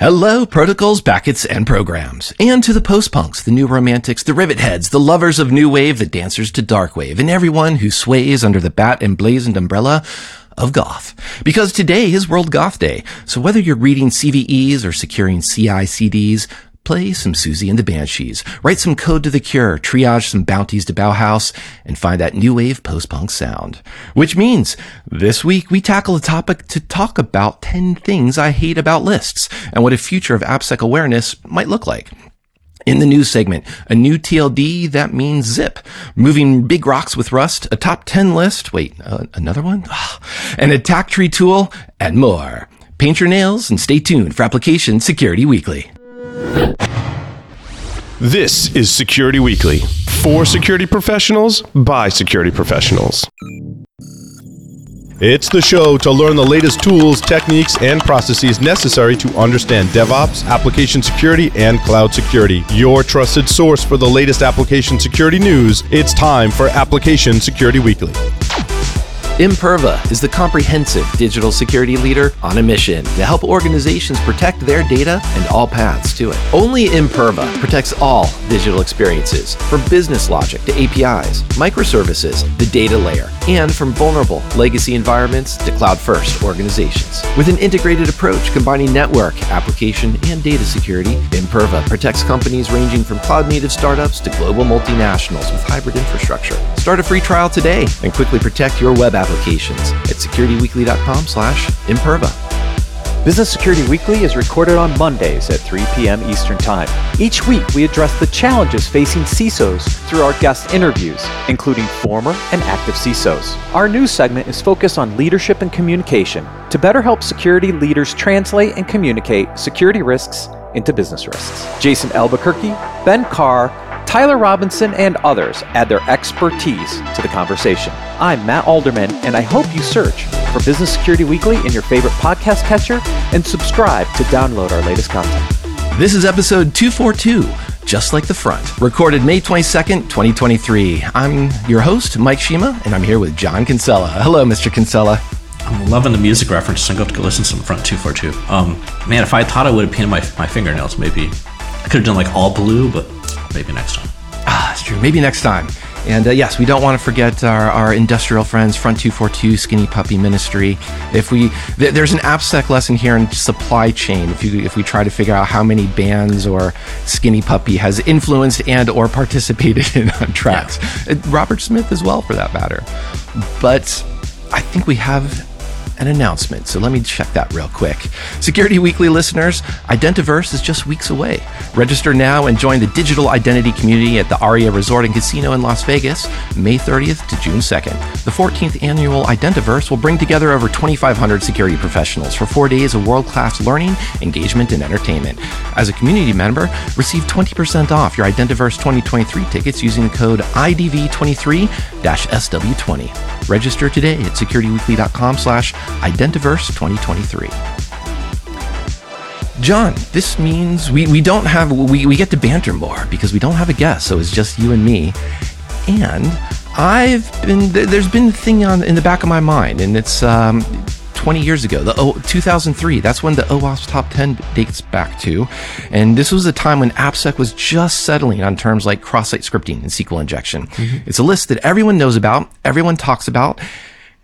Hello, protocols, packets, and programs. And to the post-punks, the new romantics, the rivet heads, the lovers of new wave, the dancers to dark wave, and everyone who sways under the bat-emblazoned umbrella of goth. Because today is World Goth Day. So whether you're reading CVEs or securing CI/CDs, play some Siouxsie and the Banshees, write some code to the Cure, triage some bounties to Bauhaus, and find that new wave post-punk sound. Which means, this week we tackle a topic to talk about 10 things I hate about lists, and what a future of AppSec awareness might look like. In the news segment, a new TLD that means zip, moving big rocks with Rust, a top 10 list, another one? An attack tree tool, and more. Paint your nails and stay tuned for Application Security Weekly. This is Security Weekly, for security professionals, by security professionals. It's the show to learn the latest tools, techniques, and processes necessary to understand DevOps, application security, and cloud security. Your trusted source for the latest application security news. It's time for Application Security Weekly. Imperva is the comprehensive digital security leader on a mission to help organizations protect their data and all paths to it. Only Imperva protects all digital experiences, from business logic to APIs, microservices, the data layer, and from vulnerable legacy environments to cloud-first organizations. With an integrated approach combining network, application, and data security, Imperva protects companies ranging from cloud-native startups to global multinationals with hybrid infrastructure. Start a free trial today and quickly protect your web applications at securityweekly.com/Imperva. Business Security Weekly is recorded on Mondays at 3 p.m. Eastern Time. Each week, we address the challenges facing CISOs through our guest interviews, including former and active CISOs. Our news segment is focused on leadership and communication to better help security leaders translate and communicate security risks into business risks. Jason Albuquerque, Ben Carr, Tyler Robinson, and others add their expertise to the conversation. I'm Matt Alderman, and I hope you search for Business Security Weekly in your favorite podcast catcher and subscribe to download our latest content. This is episode 242, Just Like the Front, recorded May 22nd, 2023. I'm your host, Mike Shima, and I'm here with John Kinsella. Hello, Mr. Kinsella. I'm loving the music reference. I'm going to have to go listen to some Front 242. Man, if I thought I would have painted my fingernails, maybe. I could have done like all blue, but maybe next time. Ah, that's true. Maybe next time. And yes, we don't want to forget our industrial friends, Front 242, Skinny Puppy Ministry. If we there's an AppSec lesson here in supply chain. If we try to figure out how many bands or Skinny Puppy has influenced and or participated in on tracks, yeah. Robert Smith as well for that matter. But I think we have an announcement, so let me check that real quick. Security Weekly listeners, Identiverse is just weeks away. Register now and join the digital identity community at the Aria Resort and Casino in Las Vegas, May 30th to June 2nd. The 14th annual Identiverse will bring together over 2,500 security professionals for 4 days of world-class learning, engagement, and entertainment. As a community member, receive 20% off your Identiverse 2023 tickets using the code IDV23-SW20. Register today at securityweekly.com/Identiverse 2023. John, this means we get to banter more because we don't have a guest, so it's just you and me. And there's been a thing in the back of my mind, and it's 20 years ago, 2003, that's when the OWASP top 10 dates back to. And this was a time when AppSec was just settling on terms like cross-site scripting and SQL injection. Mm-hmm. It's a list that everyone knows about, everyone talks about,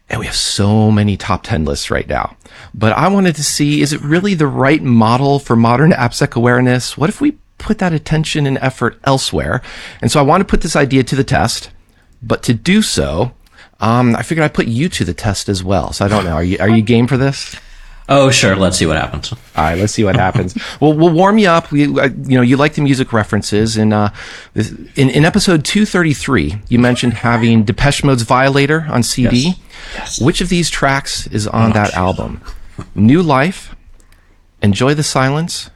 and we have so many top 10 lists right now. But I wanted to see, is it really the right model for modern AppSec awareness? What if we put that attention and effort elsewhere? And so I want to put this idea to the test. But to do so, I figured I'd put you to the test as well. So I don't know. Are you game for this? Oh, sure. Let's see what happens. All right. Let's see what happens. Well, we'll warm you up. You like the music references. And in episode 233, you mentioned having Depeche Mode's Violator on CD. Yes. Yes. Which of these tracks is on that album? New Life, Enjoy the Silence,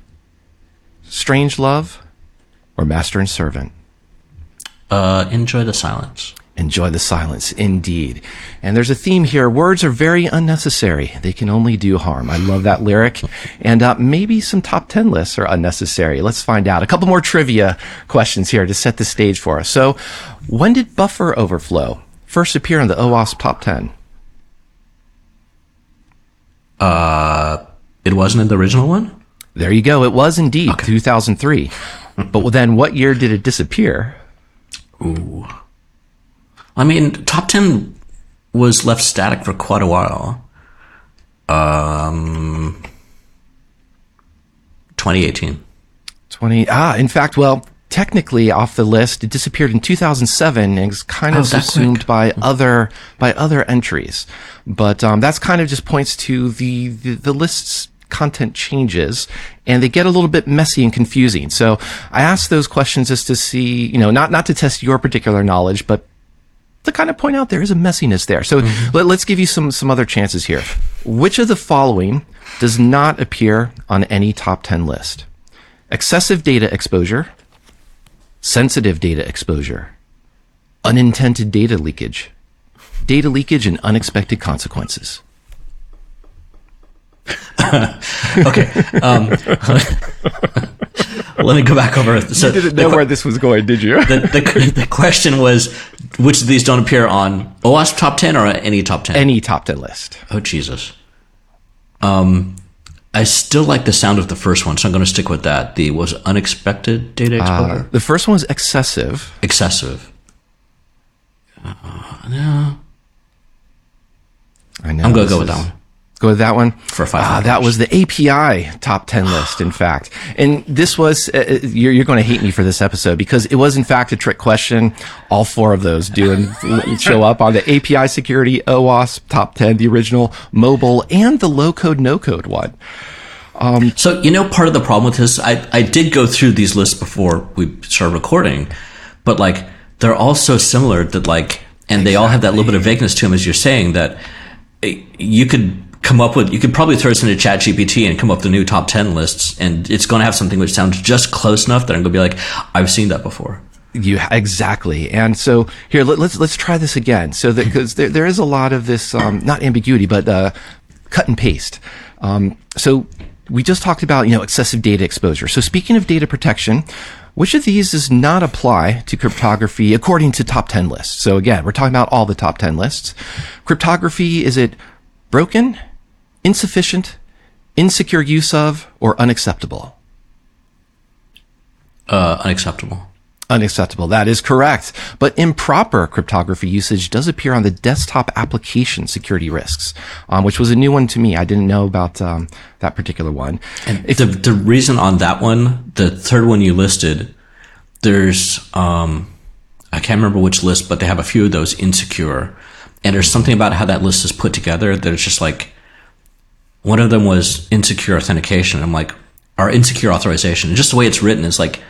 Strange Love, or Master and Servant? Enjoy the Silence. Enjoy the Silence, indeed. And there's a theme here. Words are very unnecessary. They can only do harm. I love that lyric. And maybe some top 10 lists are unnecessary. Let's find out. A couple more trivia questions here to set the stage for us. So when did buffer overflow first appear on the OWASP top 10? It wasn't in the original one? There you go. It was indeed 2003. But then what year did it disappear? Ooh. I mean, Top 10 was left static for quite a while. 2018. In fact, well, technically off the list, it disappeared in 2007 and was kind of subsumed by other entries. But that's kind of just points to the list's content changes, and they get a little bit messy and confusing. So I asked those questions just to see, you know, not to test your particular knowledge, but to kind of point out there is a messiness there. So let's give you some other chances here. Which of the following does not appear on any top 10 list? Excessive data exposure, sensitive data exposure, unintended data leakage and unexpected consequences. Okay. Let me go back over. So you didn't know where this was going, did you? The question was, which of these don't appear on OWASP top 10 or any top 10? Any top 10 list. Oh, Jesus. I still like the sound of the first one, so I'm going to stick with that. The was unexpected data exposure? The first one was excessive. Excessive. No. I know. I'm going to go with that one. Go with that one for $500. That was the API top 10 list, in fact. And this was, you're going to hate me for this episode because it was, in fact, a trick question. All four of those do show up on the API security, OWASP, top 10, the original, mobile, and the low code, no code one. So, you know, part of the problem with this, I did go through these lists before we started recording, but like, they're all so similar that like, and they all have that little bit of vagueness to them, as you're saying, that you could come up with, you could probably throw this into ChatGPT and come up with the new top 10 lists, and it's going to have something which sounds just close enough that I'm going to be like, I've seen that before. Exactly. And so here, let's try this again. So that, because there is a lot of this, not ambiguity, but cut and paste. So we just talked about, you know, excessive data exposure. So speaking of data protection, which of these does not apply to cryptography according to top 10 lists? So again, we're talking about all the top 10 lists. Cryptography, is it broken, insufficient, insecure use of, or unacceptable? Unacceptable. Unacceptable. That is correct. But improper cryptography usage does appear on the desktop application security risks, which was a new one to me. I didn't know about that particular one. And the reason on that one, the third one you listed, there's, I can't remember which list, but they have a few of those insecure. And there's something about how that list is put together that it's just like, one of them was insecure authentication. I'm like, or insecure authorization. And just the way it's written is like,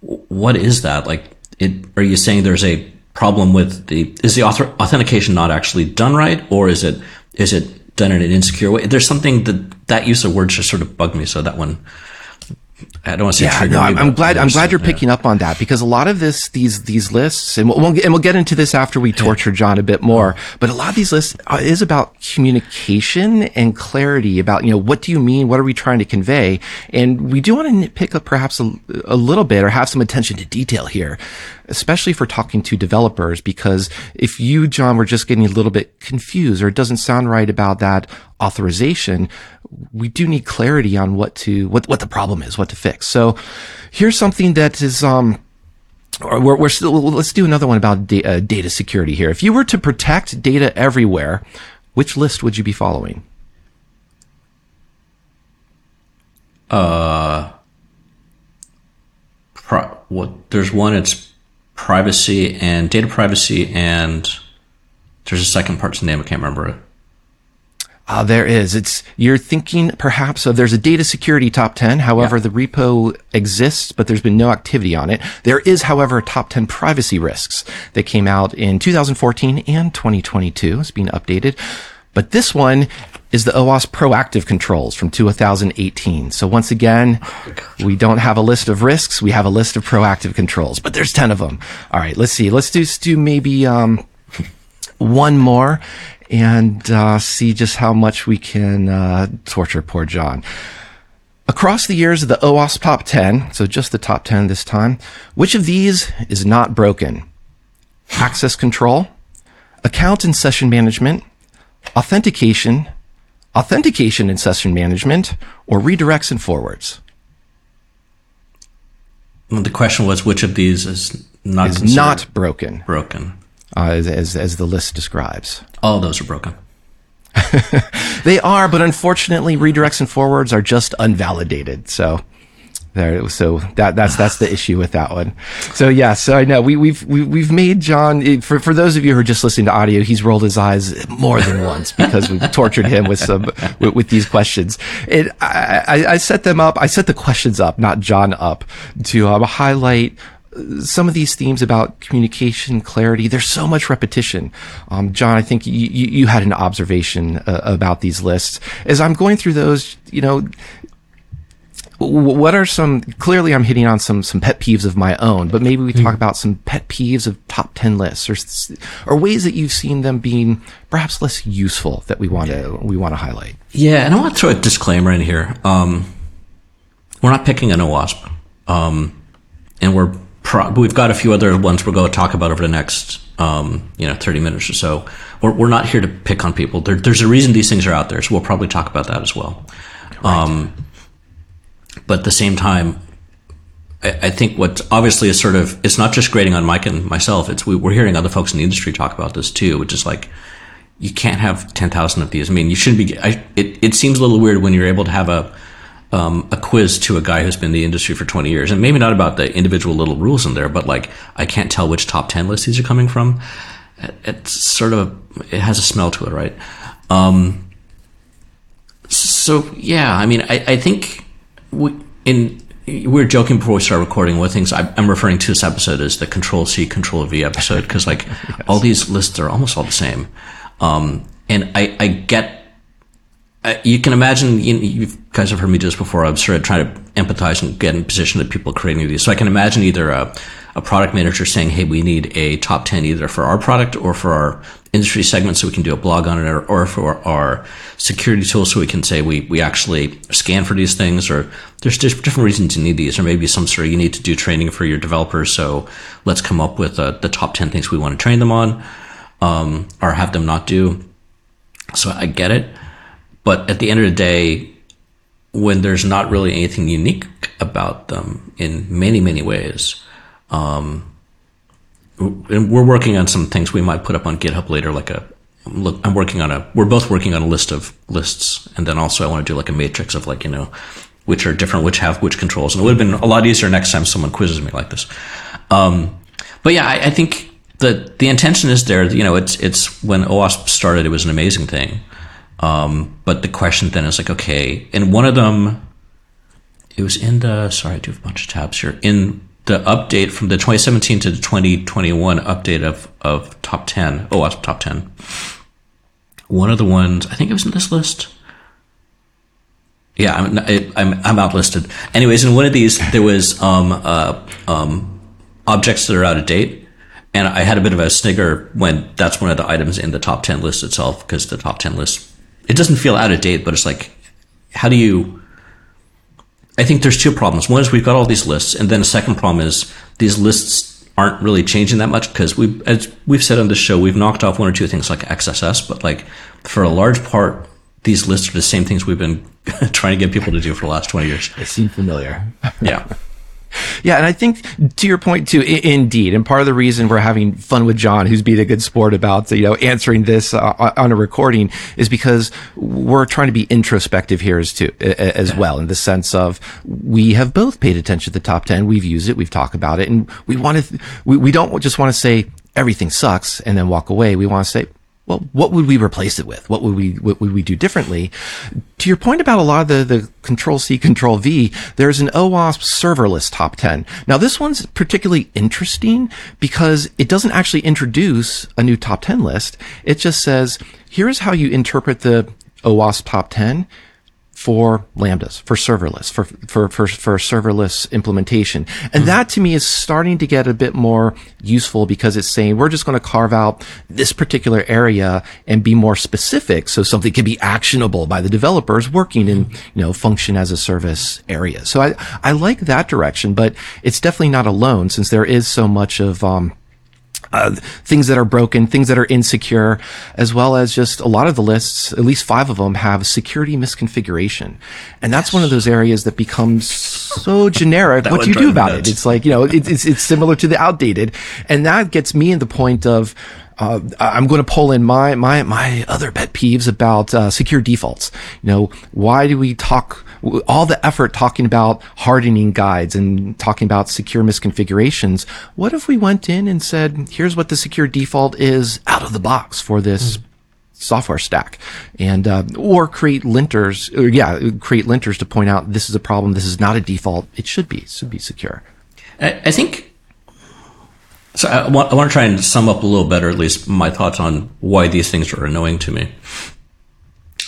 what is that? Like, are you saying there's a problem with is the authentication not actually done right? Or is it done in an insecure way? There's something that use of words just sort of bugged me. So that one, I don't want to say trigger. No, I'm glad you're picking up on that, because a lot of these lists, and we'll get into this after we torture John a bit more, but a lot of these lists is about communication and clarity about, you know, what do you mean? What are we trying to convey? And we do want to pick up perhaps a little bit, or have some attention to detail here, especially for talking to developers, because if you, John, were just getting a little bit confused or it doesn't sound right about that authorization, we do need clarity on what the problem is, what to fix. So here's something that is, we're still, let's do another one about data security here. If you were to protect data everywhere, which list would you be following? There's one, it's privacy and data privacy, and there's a second part to name, I can't remember it. There is. You're thinking perhaps of, there's a data security top 10. However, the repo exists, but there's been no activity on it. There is, however, a top 10 privacy risks that came out in 2014 and 2022. It's being updated. But this one is the OWASP proactive controls from 2018. So once again, we don't have a list of risks. We have a list of proactive controls, but there's 10 of them. All right. Let's see. Let's do maybe, one more, and see just how much we can torture poor John. Across the years of the OWASP top 10, so just the top 10 this time, which of these is not broken? Access control, account and session management, authentication and session management, or redirects and forwards? The question was, which of these is not broken? Broken. As the list describes. All those are broken. They are, but unfortunately, redirects and forwards are just unvalidated. So that's the issue with that one. So yeah, so I know we've made John, for those of you who are just listening to audio, he's rolled his eyes more than once because we've tortured him with these questions. I set them up. I set the questions up, not John up, to highlight some of these themes about communication, clarity. There's so much repetition. John, I think you had an observation about these lists. As I'm going through those, what are some, clearly I'm hitting on some pet peeves of my own, but maybe we talk about some pet peeves of top 10 lists or ways that you've seen them being perhaps less useful that we want to highlight. Yeah, and I want to throw a disclaimer in here. We're not picking on OWASP. And we've got a few other ones we're going to talk about over the next 30 minutes or so. We're not here to pick on people. There's a reason these things are out there, so we'll probably talk about that as well. Right. But at the same time, I think what's obviously is sort of, it's not just grading on Mike and myself, we're hearing other folks in the industry talk about this too, which is like, you can't have 10,000 of these. I mean, you shouldn't be, it seems a little weird when you're able to have a quiz to a guy who's been in the industry for 20 years, and maybe not about the individual little rules in there, but like, I can't tell which top 10 lists these are coming from. It's sort of, it has a smell to it, right? I think... we were joking before we started recording. One of the things I'm referring to this episode is the Control-C, Control-V episode, because like yes. All these lists are almost all the same. And I get, you can imagine, you guys have heard me do this before, I'm sort of trying to empathize and get in position of people creating these. So I can imagine either a product manager saying, hey, we need a top 10 either for our product or for our industry segment so we can do a blog on it, or for our security tool so we can say we actually scan for these things, or there's just different reasons you need these, or maybe some sort of, you need to do training for your developers, so let's come up with the top 10 things we want to train them on or have them not do. So I get it. But at the end of the day, when there's not really anything unique about them in many, many ways, and we're working on some things we might put up on GitHub later, we're both working on a list of lists, and then also I want to do like a matrix of which are different, which have which controls, and it would have been a lot easier next time someone quizzes me like this. But yeah, I think the intention is there. It's when OWASP started, it was an amazing thing, but the question then is like, okay, and one of them, it was in the, sorry, I do have a bunch of tabs here, in the update from the 2017 to the 2021 update of top 10, OWASP top 10. One of the ones, I think it was in this list. Yeah, I'm outlisted. Anyways, in one of these, there was objects that are out of date. And I had a bit of a snigger when that's one of the items in the top 10 list itself, because the top 10 list, it doesn't feel out of date, but it's like, how do you... I think there's two problems. One is we've got all these lists, and then the second problem is these lists aren't really changing that much because as we've said on this show, we've knocked off one or two things like XSS, but like for a large part, these lists are the same things we've been trying to get people to do for the last 20 years. It seemed familiar. Yeah. Yeah, and I think to your point too, indeed, and part of the reason we're having fun with John, who's being a good sport about answering this on a recording, is because we're trying to be introspective here as well, in the sense of we have both paid attention to the top 10, we've used it, we've talked about it, and we want to. We don't just want to say everything sucks and then walk away. We want to say, well, what would we replace it with? What would we do differently? To your point about a lot of the Control-C, Control-V, there's an OWASP serverless top 10. Now, this one's particularly interesting because it doesn't actually introduce a new top 10 list. It just says, here's how you interpret the OWASP top 10 for lambdas, for serverless, for serverless implementation. And that to me is starting to get a bit more useful because it's saying we're just going to carve out this particular area and be more specific so something can be actionable by the developers working in, function as a service area. So I like that direction, but it's definitely not alone since there is so much of things that are broken, things that are insecure, as well as just a lot of the lists, at least 5 of them, have security misconfiguration. And that's one of those areas that becomes so generic. What do you do about it? It's like, you know, it's similar to the outdated. And that gets me in the point of, I'm going to pull in my other pet peeves about secure defaults. You know, why do we talk all the effort talking about hardening guides and talking about secure misconfigurations? What if we went in and said, here's what the secure default is out of the box for this software stack, and or create linters, or create linters to point out this is a problem, this is not a default, it should be secure. I think. So I want to try and sum up a little better, at least my thoughts on why these things are annoying to me.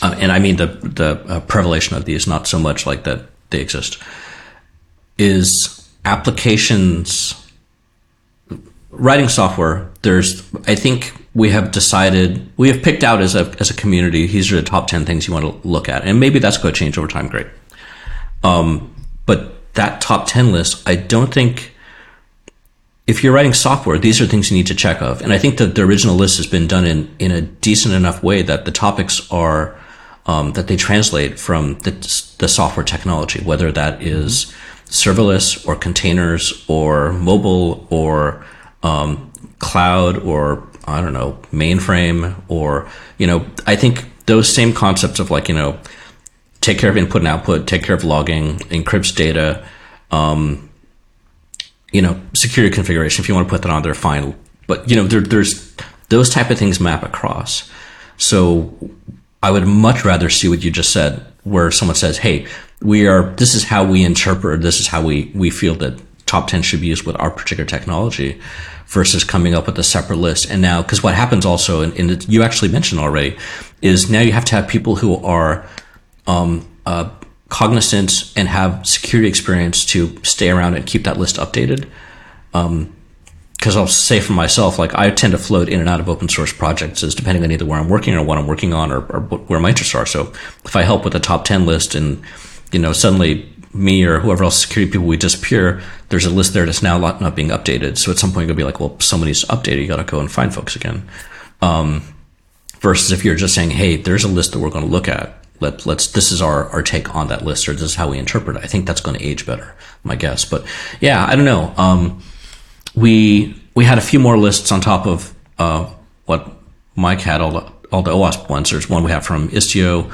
And I mean the prevalence of these, not so much like that they exist, is applications, writing software. I think we have picked out as a community, these are the top 10 things you want to look at. And maybe that's going to change over time. Great. But that top 10 list, I don't think, if you're writing software, these are things you need to check of. And I think that the original list has been done in a decent enough way that the topics are, that they translate from the software technology, whether that is serverless or containers or mobile or, cloud or, I don't know, mainframe or, you know, I think those same concepts of like, you know, take care of input and output, take care of logging, encrypts data, you know, security configuration, if you want to put that on there, fine. But, you know, there's those type of things map across. So I would much rather see what you just said, where someone says, hey, this is how we interpret, this is how we feel that top 10 should be used with our particular technology, versus coming up with a separate list. And now, because what happens also, and you actually mentioned already, is now you have to have people who are, cognizant and have security experience to stay around and keep that list updated. Because I'll say for myself, like I tend to float in and out of open source projects, as depending on either where I'm working or what I'm working on or where my interests are. So if I help with a top 10 list and, you know, suddenly me or whoever else security people we disappear, there's a list there that's now not being updated. So at some point you'll be like, well, somebody's updated, you got to go and find folks again. Versus if you're just saying, hey, there's a list that we're going to look at. Let's this is our take on that list, or this is how we interpret it. I think that's going to age better, my guess. But yeah, I don't know. We had a few more lists on top of what Mike had, all the OWASP ones. There's one we have from Istio.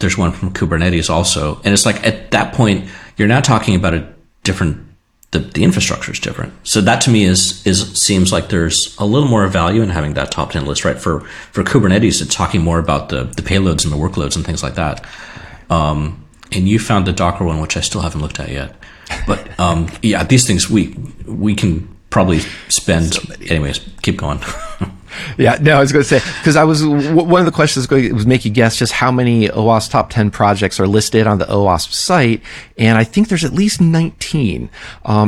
There's one from Kubernetes also. And it's like at that point, you're now talking about a different. The infrastructure is different. So that to me seems like there's a little more value in having that top 10 list, right? For Kubernetes, it's talking more about the payloads and the workloads and things like that. And you found the Docker one, which I still haven't looked at yet. But yeah, these things we can probably spend. So anyways, keep going. Yeah, no, I was going to say, because one of the questions was make you guess just how many OWASP top 10 projects are listed on the OWASP site. And I think there's at least 19.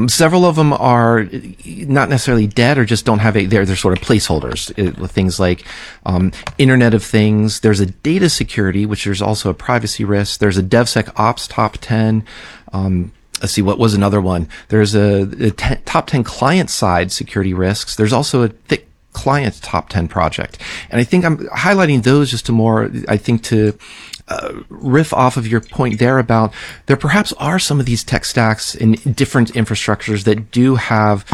Several of them are not necessarily dead or just don't have they're sort of placeholders. Things like Internet of Things. There's a data security, which there's also a privacy risk. There's a DevSecOps top 10. Let's see, what was another one? There's a top 10 client-side security risks. There's also a thick client top 10 project. And I think I'm highlighting those just to more, I think, to riff off of your point there about there perhaps are some of these tech stacks in different infrastructures that do have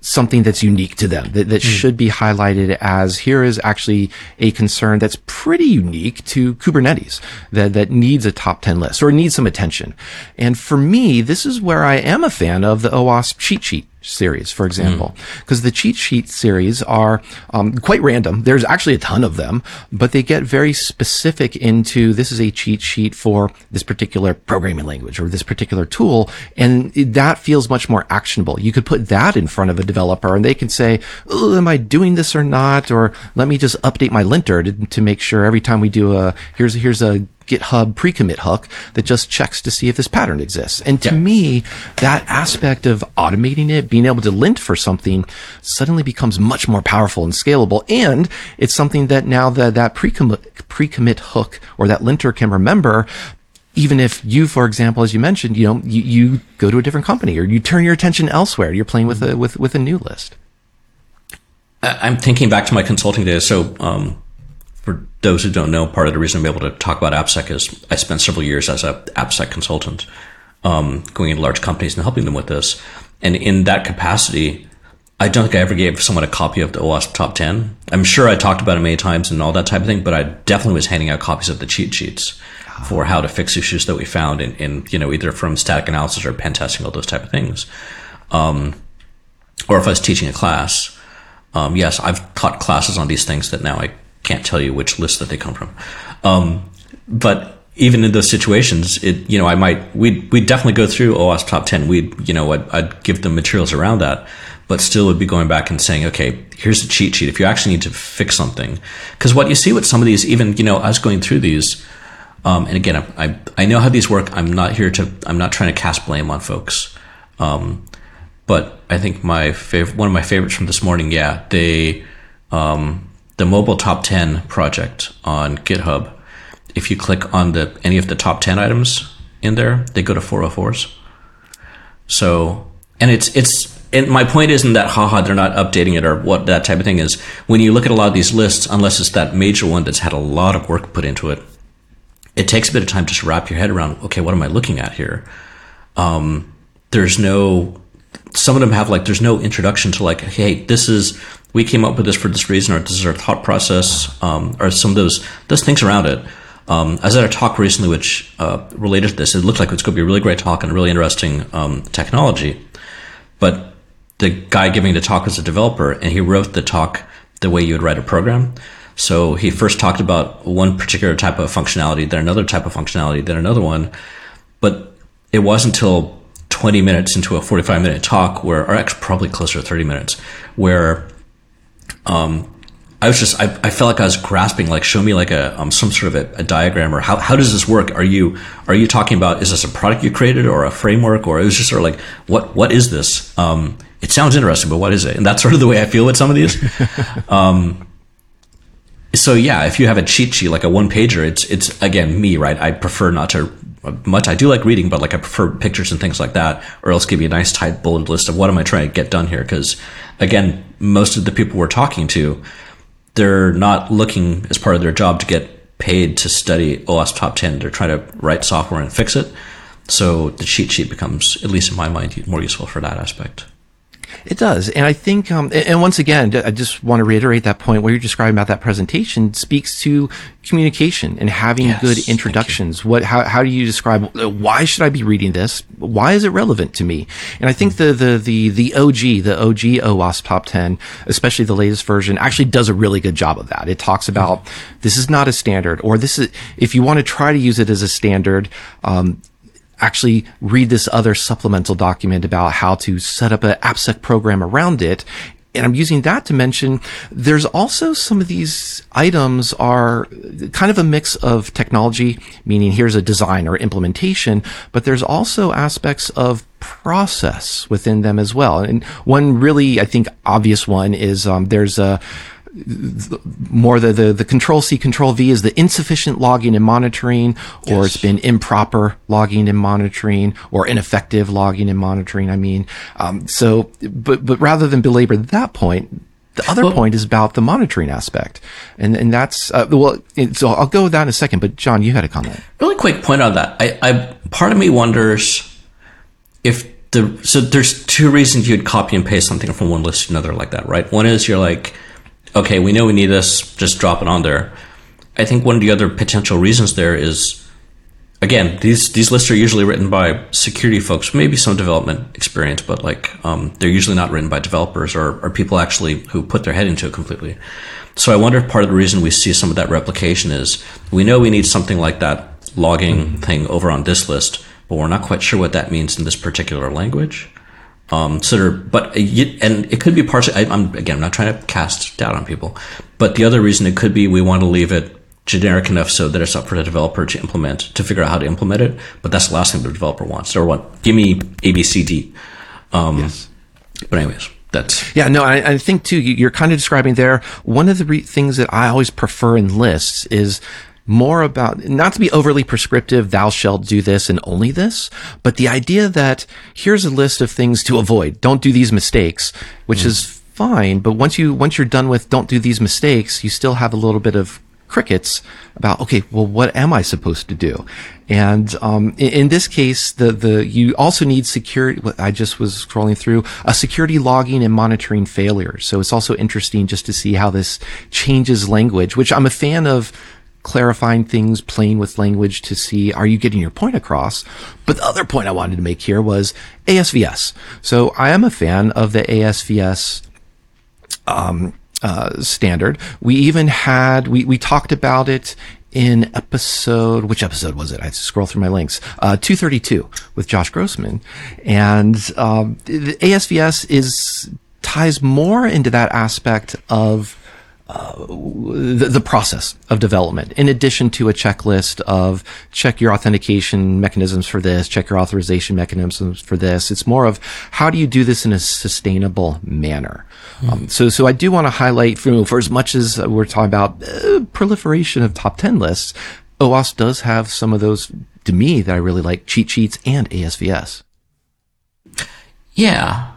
something that's unique to them that should be highlighted as here is actually a concern that's pretty unique to Kubernetes that needs a top 10 list or needs some attention. And for me, this is where I am a fan of the OWASP cheat sheet series, for example, because the cheat sheet series are quite random. There's actually a ton of them, but they get very specific into this is a cheat sheet for this particular programming language or this particular tool. And that feels much more actionable. You could put that in front of a developer and they can say, oh, am I doing this or not? Or let me just update my linter to make sure every time we do here's a GitHub pre-commit hook that just checks to see if this pattern exists. And to me, that aspect of automating it, being able to lint for something suddenly becomes much more powerful and scalable. And it's something that now that pre-commit hook or that linter can remember, even if you, for example, as you mentioned, you know, you go to a different company or you turn your attention elsewhere, you're playing with a new list. I'm thinking back to my consulting days. So for those who don't know, part of the reason I'm able to talk about AppSec is I spent several years as an AppSec consultant going into large companies and helping them with this. And in that capacity, I don't think I ever gave someone a copy of the OWASP Top 10. I'm sure I talked about it many times and all that type of thing, but I definitely was handing out copies of the cheat sheets for how to fix issues that we found in you know, either from static analysis or pen testing, all those type of things. Or if I was teaching a class, yes, I've taught classes on these things that now I can't tell you which list that they come from. But even in those situations, it, you know, I might, we'd definitely go through OWASP Top 10. We'd, you know, I'd give them materials around that, but still would be going back and saying, okay, here's the cheat sheet if you actually need to fix something. Because what you see with some of these, even, you know, us going through these, and again, I know how these work. I'm not trying to cast blame on folks. But I think one of my favorites from this morning, the mobile top 10 project on GitHub, if you click on any of the top 10 items in there, they go to 404s. So, and and my point isn't that, they're not updating it or what that type of thing is. When you look at a lot of these lists, unless it's that major one that's had a lot of work put into it, it takes a bit of time just to wrap your head around, okay, what am I looking at here? Some of them have there's no introduction to hey, we came up with this for this reason, or this is our thought process, or some of those things around it. I was at a talk recently which related to this. It looked like it's going to be a really great talk and really interesting technology. But the guy giving the talk was a developer, and he wrote the talk the way you would write a program. So he first talked about one particular type of functionality, then another type of functionality, then another one. But it wasn't until 20 minutes into a 45-minute talk or actually probably closer to 30 minutes, where I felt like I was grasping, show me some sort of a diagram, or how does this work? Are you talking about, is this a product you created or a framework? Or it was just sort of what is this? It sounds interesting, but what is it? And that's sort of the way I feel with some of these. So yeah, if you have a cheat sheet, like a one-pager, it's again, me, right? I prefer not to much. I do like reading, but I prefer pictures and things like that, or else give you a nice tight bullet list of what am I trying to get done here? Because again, most of the people we're talking to, they're not looking as part of their job to get paid to study OWASP Top 10. They're trying to write software and fix it. So the cheat sheet becomes, at least in my mind, more useful for that aspect. It does. And I think, and once again, I just want to reiterate that point. What you're describing about that presentation speaks to communication and having good introductions. How do you describe, why should I be reading this? Why is it relevant to me? And I think the OG OWASP Top 10, especially the latest version, actually does a really good job of that. It talks about this is not a standard, or this is, if you want to try to use it as a standard, actually read this other supplemental document about how to set up an AppSec program around it. And I'm using that to mention there's also some of these items are kind of a mix of technology, meaning here's a design or implementation, but there's also aspects of process within them as well. And one really, I think, obvious one is there's a more the control C, control V is the insufficient logging and monitoring, or it's been improper logging and monitoring, or ineffective logging and monitoring. But rather than belabor that point, the other point is about the monitoring aspect. And that's, so I'll go with that in a second, but John, you had a comment. Really quick point on that. I part of me wonders if so there's two reasons you'd copy and paste something from one list to another like that, right? One is you're okay, we know we need this, just drop it on there. I think one of the other potential reasons there is, again, these lists are usually written by security folks, maybe some development experience, but they're usually not written by developers or people actually who put their head into it completely. So I wonder if part of the reason we see some of that replication is we know we need something like that logging thing over on this list, but we're not quite sure what that means in this particular language. And it could be partially, I'm not trying to cast doubt on people, but the other reason it could be we want to leave it generic enough so that it's up for the developer to figure out how to implement it, but that's the last thing the developer wants. Or what? Give me A, B, C, D. But anyways. I think too, you're kind of describing there, one of the things that I always prefer in lists is more about, not to be overly prescriptive, thou shalt do this and only this, but the idea that here's a list of things to avoid. Don't do these mistakes, which is fine. But once you're done with don't do these mistakes, you still have a little bit of crickets about, okay, well, what am I supposed to do? And in this case, you also need security. I just was scrolling through a security logging and monitoring failures. So it's also interesting just to see how this changes language, which I'm a fan of. Clarifying things, playing with language to see, are you getting your point across? But the other point I wanted to make here was ASVS. So I am a fan of the ASVS standard. We even had, we talked about it in episode, which episode was it? I have to scroll through my links. 232 with Josh Grossman. And the ASVS ties more into that aspect of the process of development, in addition to a checklist of check your authentication mechanisms for this, check your authorization mechanisms for this. It's more of how do you do this in a sustainable manner? So I do want to highlight, for as much as we're talking about proliferation of top 10 lists, OWASP does have some of those, to me, that I really like, cheat sheets and ASVS. Yeah.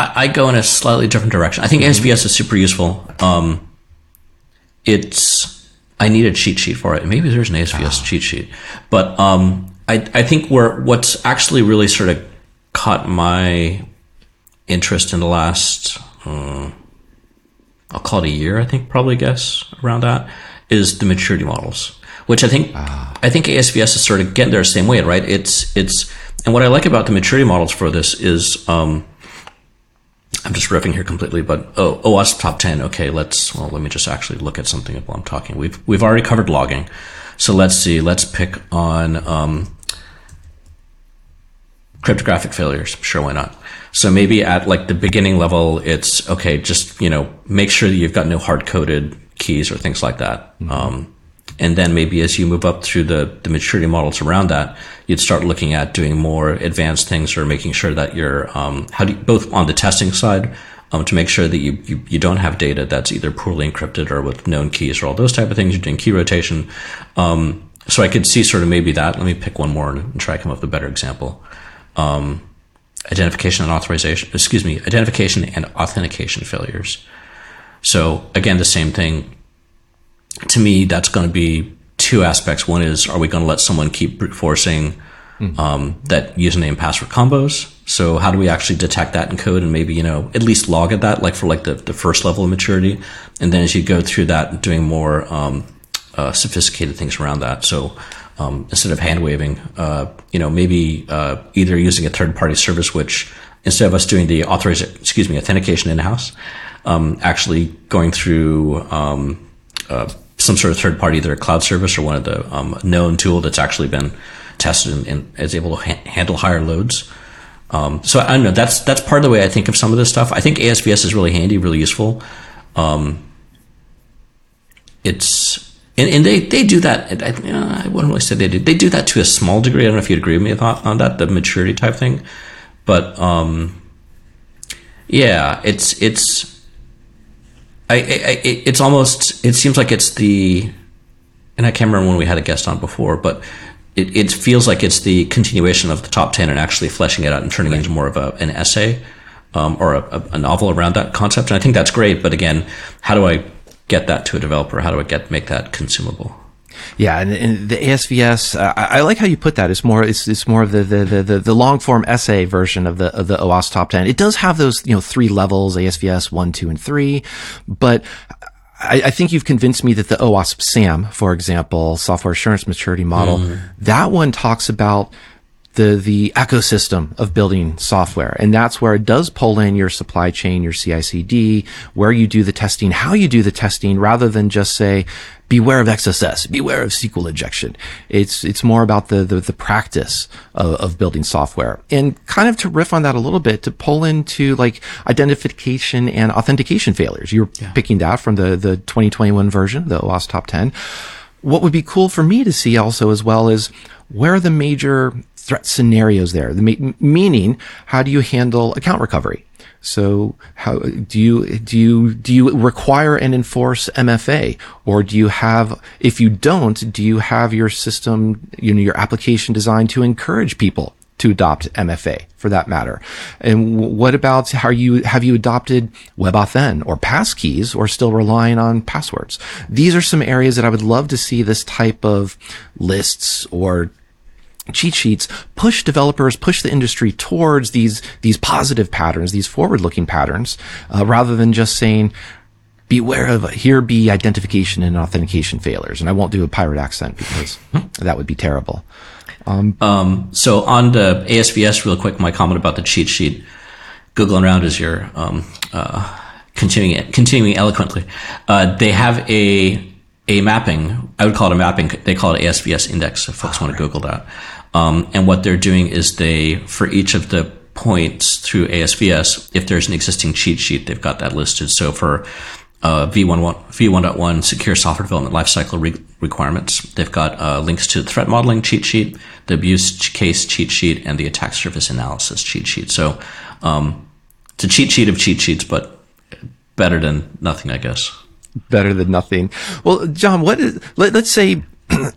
I go in a slightly different direction. I think ASVS is super useful. I need a cheat sheet for it. Maybe there's an ASVS cheat sheet. But I think what's actually really sort of caught my interest in the last, I'll call it a year, I think, probably guess around that, is the maturity models, which I think ASVS is sort of getting there the same way, right? And what I like about the maturity models for this is, I'm just riffing here completely, but OWASP top 10. Okay, let me just actually look at something while I'm talking. We've already covered logging. So let's see, let's pick on cryptographic failures. Sure, why not? So maybe at the beginning level, it's okay, just, make sure that you've got no hard coded keys or things like that. And then maybe as you move up through the maturity models around that, you'd start looking at doing more advanced things or making sure that you're, both on the testing side, to make sure that you don't have data that's either poorly encrypted or with known keys or all those type of things. You're doing key rotation. So I could see sort of maybe that. Let me pick one more and try to come up with a better example. Identification and authentication failures. So again, the same thing. To me, that's going to be two aspects. One is, are we going to let someone keep brute forcing that username and password combos? So how do we actually detect that in code and maybe, at least log at that, the first level of maturity? And then as you go through that, doing more sophisticated things around that. So instead of hand-waving, maybe either using a third-party service, which instead of us doing the authentication in-house, actually going through some sort of third party, either a cloud service or one of the known tool that's actually been tested and is able to handle higher loads. So I don't know. That's part of the way I think of some of this stuff. I think ASVS is really handy, really useful. They do that. I wouldn't really say they do. They do that to a small degree. I don't know if you'd agree with me on that, the maturity type thing. But it's almost, it seems like it's the, and I can't remember when we had a guest on before, but it feels like it's the continuation of the top 10 and actually fleshing it out and turning it into more of an essay or a novel around that concept. And I think that's great. But again, how do I get that to a developer? How do I make that consumable? Yeah, and the ASVS, I like how you put that. It's more of the long form essay version of the OWASP top 10. It does have those, three levels, ASVS 1, 2, and 3, but I think you've convinced me that the OWASP SAM, for example, Software Assurance Maturity Model, that one talks about the ecosystem of building software. And that's where it does pull in your supply chain, your CI/CD, where you do the testing, how you do the testing, rather than just say, beware of XSS, beware of SQL injection. It's more about the practice of building software. And kind of to riff on that a little bit, to pull into identification and authentication failures. You're picking that from the 2021 version, the OWASP top 10. What would be cool for me to see also as well is where are the major threat scenarios there, meaning how do you handle account recovery? So how do you require and enforce MFA, or do you have, if you don't, do you have your system, your application designed to encourage people to adopt MFA for that matter? And what about have you adopted WebAuthn or passkeys, or still relying on passwords? These are some areas that I would love to see this type of lists or cheat sheets push developers, push the industry towards these positive patterns, these forward-looking patterns, rather than just saying, beware of, here be identification and authentication failures. And I won't do a pirate accent because that would be terrible. So on the ASVS real quick, my comment about the cheat sheet, Googling around is your, continuing eloquently. They have a mapping. I would call it a mapping. They call it ASVS index if folks want to Google that. And what they're doing is they, for each of the points through ASVS, if there's an existing cheat sheet, they've got that listed. So for, V1.1 secure software development lifecycle requirements. They've got links to the threat modeling cheat sheet, the abuse case cheat sheet, and the attack surface analysis cheat sheet. So it's a cheat sheet of cheat sheets, but better than nothing, I guess. Better than nothing. Well, John, let's say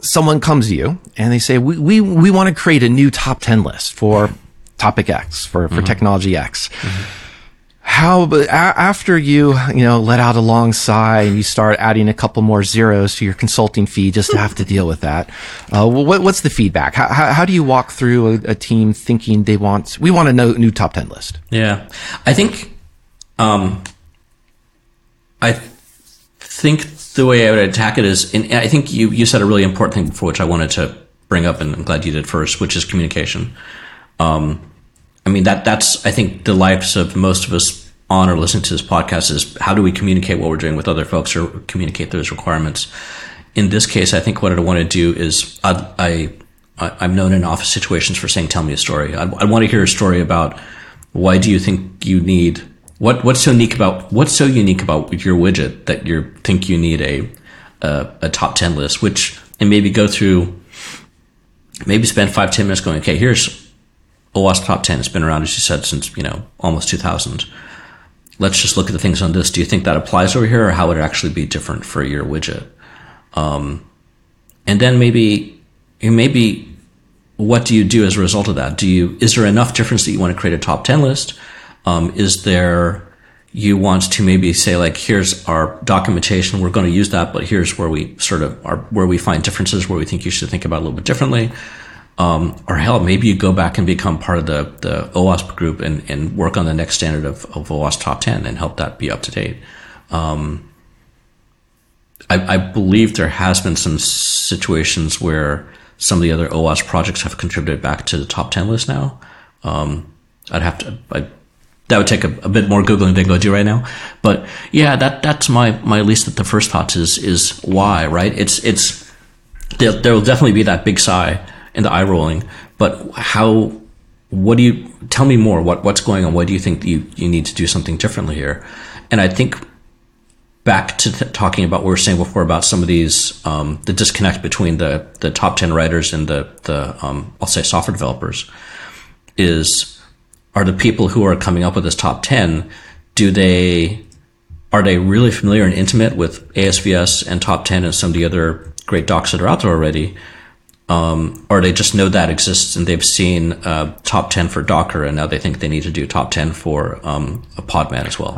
someone comes to you and they say, we want to create a new top 10 list for topic X, for technology X. Mm-hmm. But after you let out a long sigh and you start adding a couple more zeros to your consulting fee just to have to deal with that, what's the feedback? How do you walk through a team thinking we want a new top 10 list? Yeah, I think, I think the way I would attack it is, and I think you said a really important thing before, which I wanted to bring up, and I'm glad you did first, which is communication. I mean, that's, I think, the lives of most of us on or listening to this podcast is, how do we communicate what we're doing with other folks, or communicate those requirements? In this case, I think what I want to do is, I'm known in office situations for saying, tell me a story. I want to hear a story about, why do you think you need, what's so unique about your widget that you think you need a top 10 list, which, and maybe spend 5-10 minutes going, okay, here's OWASP top 10. It's been around, as you said, since, almost 2000. Let's just look at the things on this. Do you think that applies over here, or how would it actually be different for your widget? And then maybe what do you do as a result of that? Is there enough difference that you want to create a top 10 list? You want to maybe say, like, here's our documentation. We're going to use that, but here's where we sort of are, where we find differences, where we think you should think about it a little bit differently. Or hell, maybe you go back and become part of the OWASP group and work on the next standard of OWASP top 10 and help that be up to date. I believe there has been some situations where some of the other OWASP projects have contributed back to the top 10 list now. That would take a bit more Googling than go do right now. But yeah, that's my least of the first thoughts is why, right? There will definitely be that big sigh and the eye rolling, but tell me more, what's going on? What do you think you need to do something differently here? And I think back to talking about what we were saying before about some of these, the disconnect between the top 10 writers and the I'll say software developers are the people who are coming up with this top 10, are they really familiar and intimate with ASVS and top 10 and some of the other great docs that are out there already? Or they just know that exists and they've seen top 10 for Docker, and now they think they need to do top 10 for a Podman as well.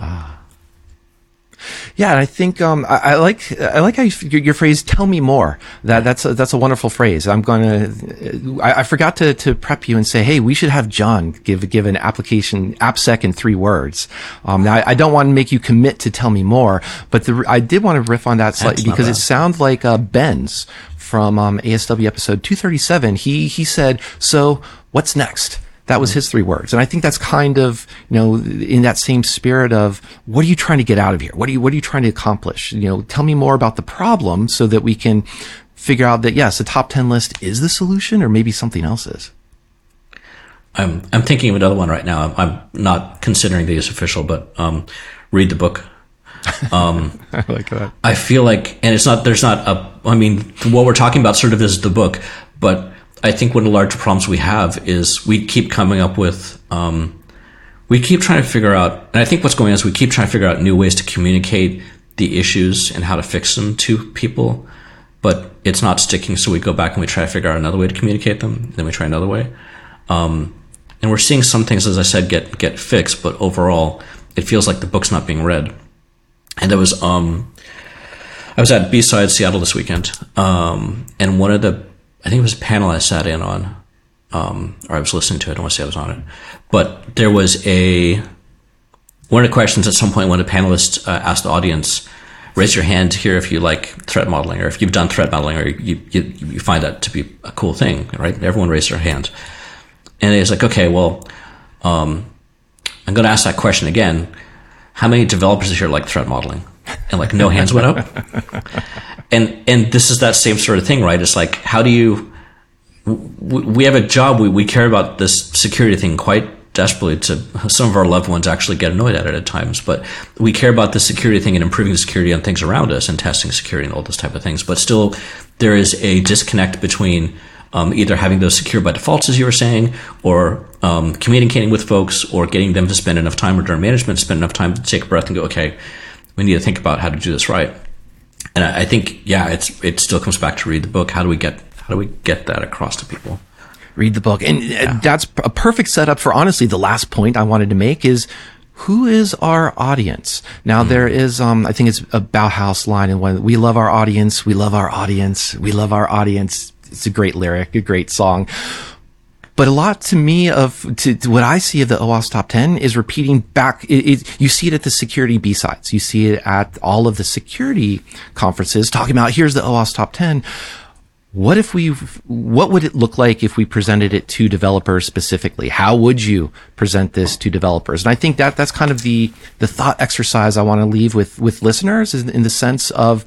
Yeah, and I think I like how your phrase "tell me more." That's a wonderful phrase. I forgot to prep you and say, hey, we should have John give an application AppSec in 3 words. Now I don't want to make you commit to tell me more, but I did want to riff on that slightly because it sounds like Ben's from ASW episode 237. He said, so what's next? That was his 3 words. And I think that's kind of, in that same spirit of, what are you trying to get out of here? What are you trying to accomplish? Tell me more about the problem so that we can figure out that, yes, a top 10 list is the solution, or maybe something else is. I'm thinking of another one right now. I'm not considering these official, but, read the book. I like that. I feel like, and it's not, there's not what we're talking about sort of is the book, but I think one of the larger problems we have is we keep coming up with, we keep trying to figure out, and I think what's going on is we keep trying to figure out new ways to communicate the issues and how to fix them to people, but it's not sticking. So we go back and we try to figure out another way to communicate them. Then we try another way. And we're seeing some things, as I said, get fixed, but overall, it feels like the book's not being read. And it was, I was at B-Side Seattle this weekend, and one of the, I think it was a panel I sat in on, or I was listening to it, I don't want to say I was on it, but there was one of the questions at some point when a panelist asked the audience, raise your hand here if you like threat modeling, or if you've done threat modeling, or you find that to be a cool thing, right? Everyone raised their hand. And it's like, okay, well, I'm going to ask that question again. How many developers here like threat modeling? And like no hands went up. And this is that same sort of thing, right? It's like, how do you, we have a job, we care about this security thing quite desperately. To some of our loved ones actually get annoyed at it at times, but we care about the security thing and improving the security on things around us and testing security and all those type of things. But still, there is a disconnect between either having those secure by defaults, as you were saying, or communicating with folks, or getting them to spend enough time, or their management spend enough time to take a breath and go, okay, we need to think about how to do this right. And I think, yeah, it still comes back to read the book. How do we get that across to people? Read the book. And yeah, that's a perfect setup for, honestly, the last point I wanted to make is, who is our audience? Now, there is, I think it's a Bauhaus line in one, we love our audience, we love our audience, we love our audience. It's a great lyric, a great song. But a lot to me to what I see of the OWASP top 10 is repeating back. You see it at the security B-sides. You see it at all of the security conferences talking about, here's the OWASP top 10. What would it look like if we presented it to developers specifically? How would you present this to developers? And I think that's kind of the thought exercise I want to leave with listeners, in the sense of,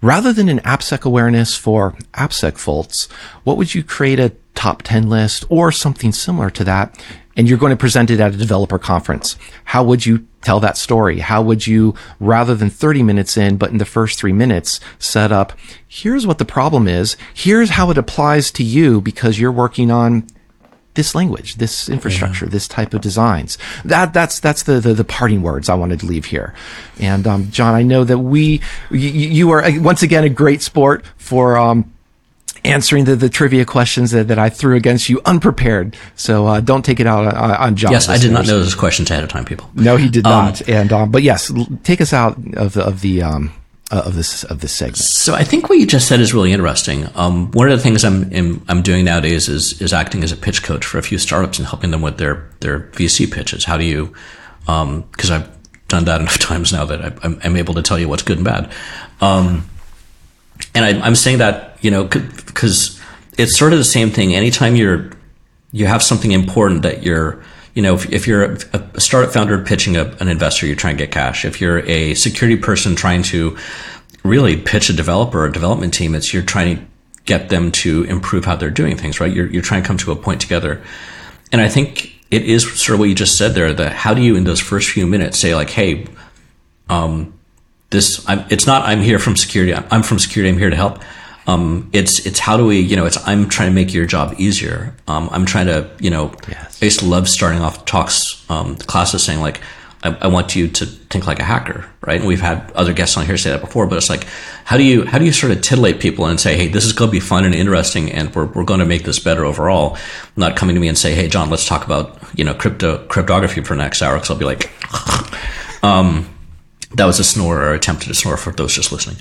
rather than an AppSec awareness for AppSec faults, what would you create a top 10 list or something similar to that? And you're going to present it at a developer conference. How would you tell that story? How would you, rather than 30 minutes in, but in the first 3 minutes, set up, here's what the problem is, here's how it applies to you because you're working on this language, this infrastructure, this type of designs. That's the parting words I wanted to leave here. And John, I know that you are once again a great sport for answering the trivia questions that I threw against you unprepared. So don't take it out on John. Yes, I did not know those questions ahead of time, people. No, he did not. And but yes, take us out of this segment. So I think what you just said is really interesting. One of the things I'm doing nowadays is acting as a pitch coach for a few startups and helping them with their VC pitches. How do you, because I've done that enough times now that I'm able to tell you what's good and bad. And I'm saying that, you know, because it's sort of the same thing. Anytime you have something important that you're, you know, if you're a startup founder pitching an investor, you're trying to get cash. If you're a security person trying to really pitch a developer or development team, you're trying to get them to improve how they're doing things, right? You're trying to come to a point together. And I think it is sort of what you just said there, that how do you in those first few minutes say like, hey, I'm here from security. I'm from security. I'm here to help. It's how do we, you know, I'm trying to make your job easier. I'm trying to, you know, I used to love starting off talks, classes saying like, I want you to think like a hacker, right? And we've had other guests on here say that before, but it's like, how do you sort of titillate people and say, hey, this is going to be fun and interesting, and we're going to make this better overall. Not coming to me and say, hey, John, let's talk about, you know, cryptography for the next hour. 'Cause I'll be like, that was a snore, or attempted a snore, for those just listening.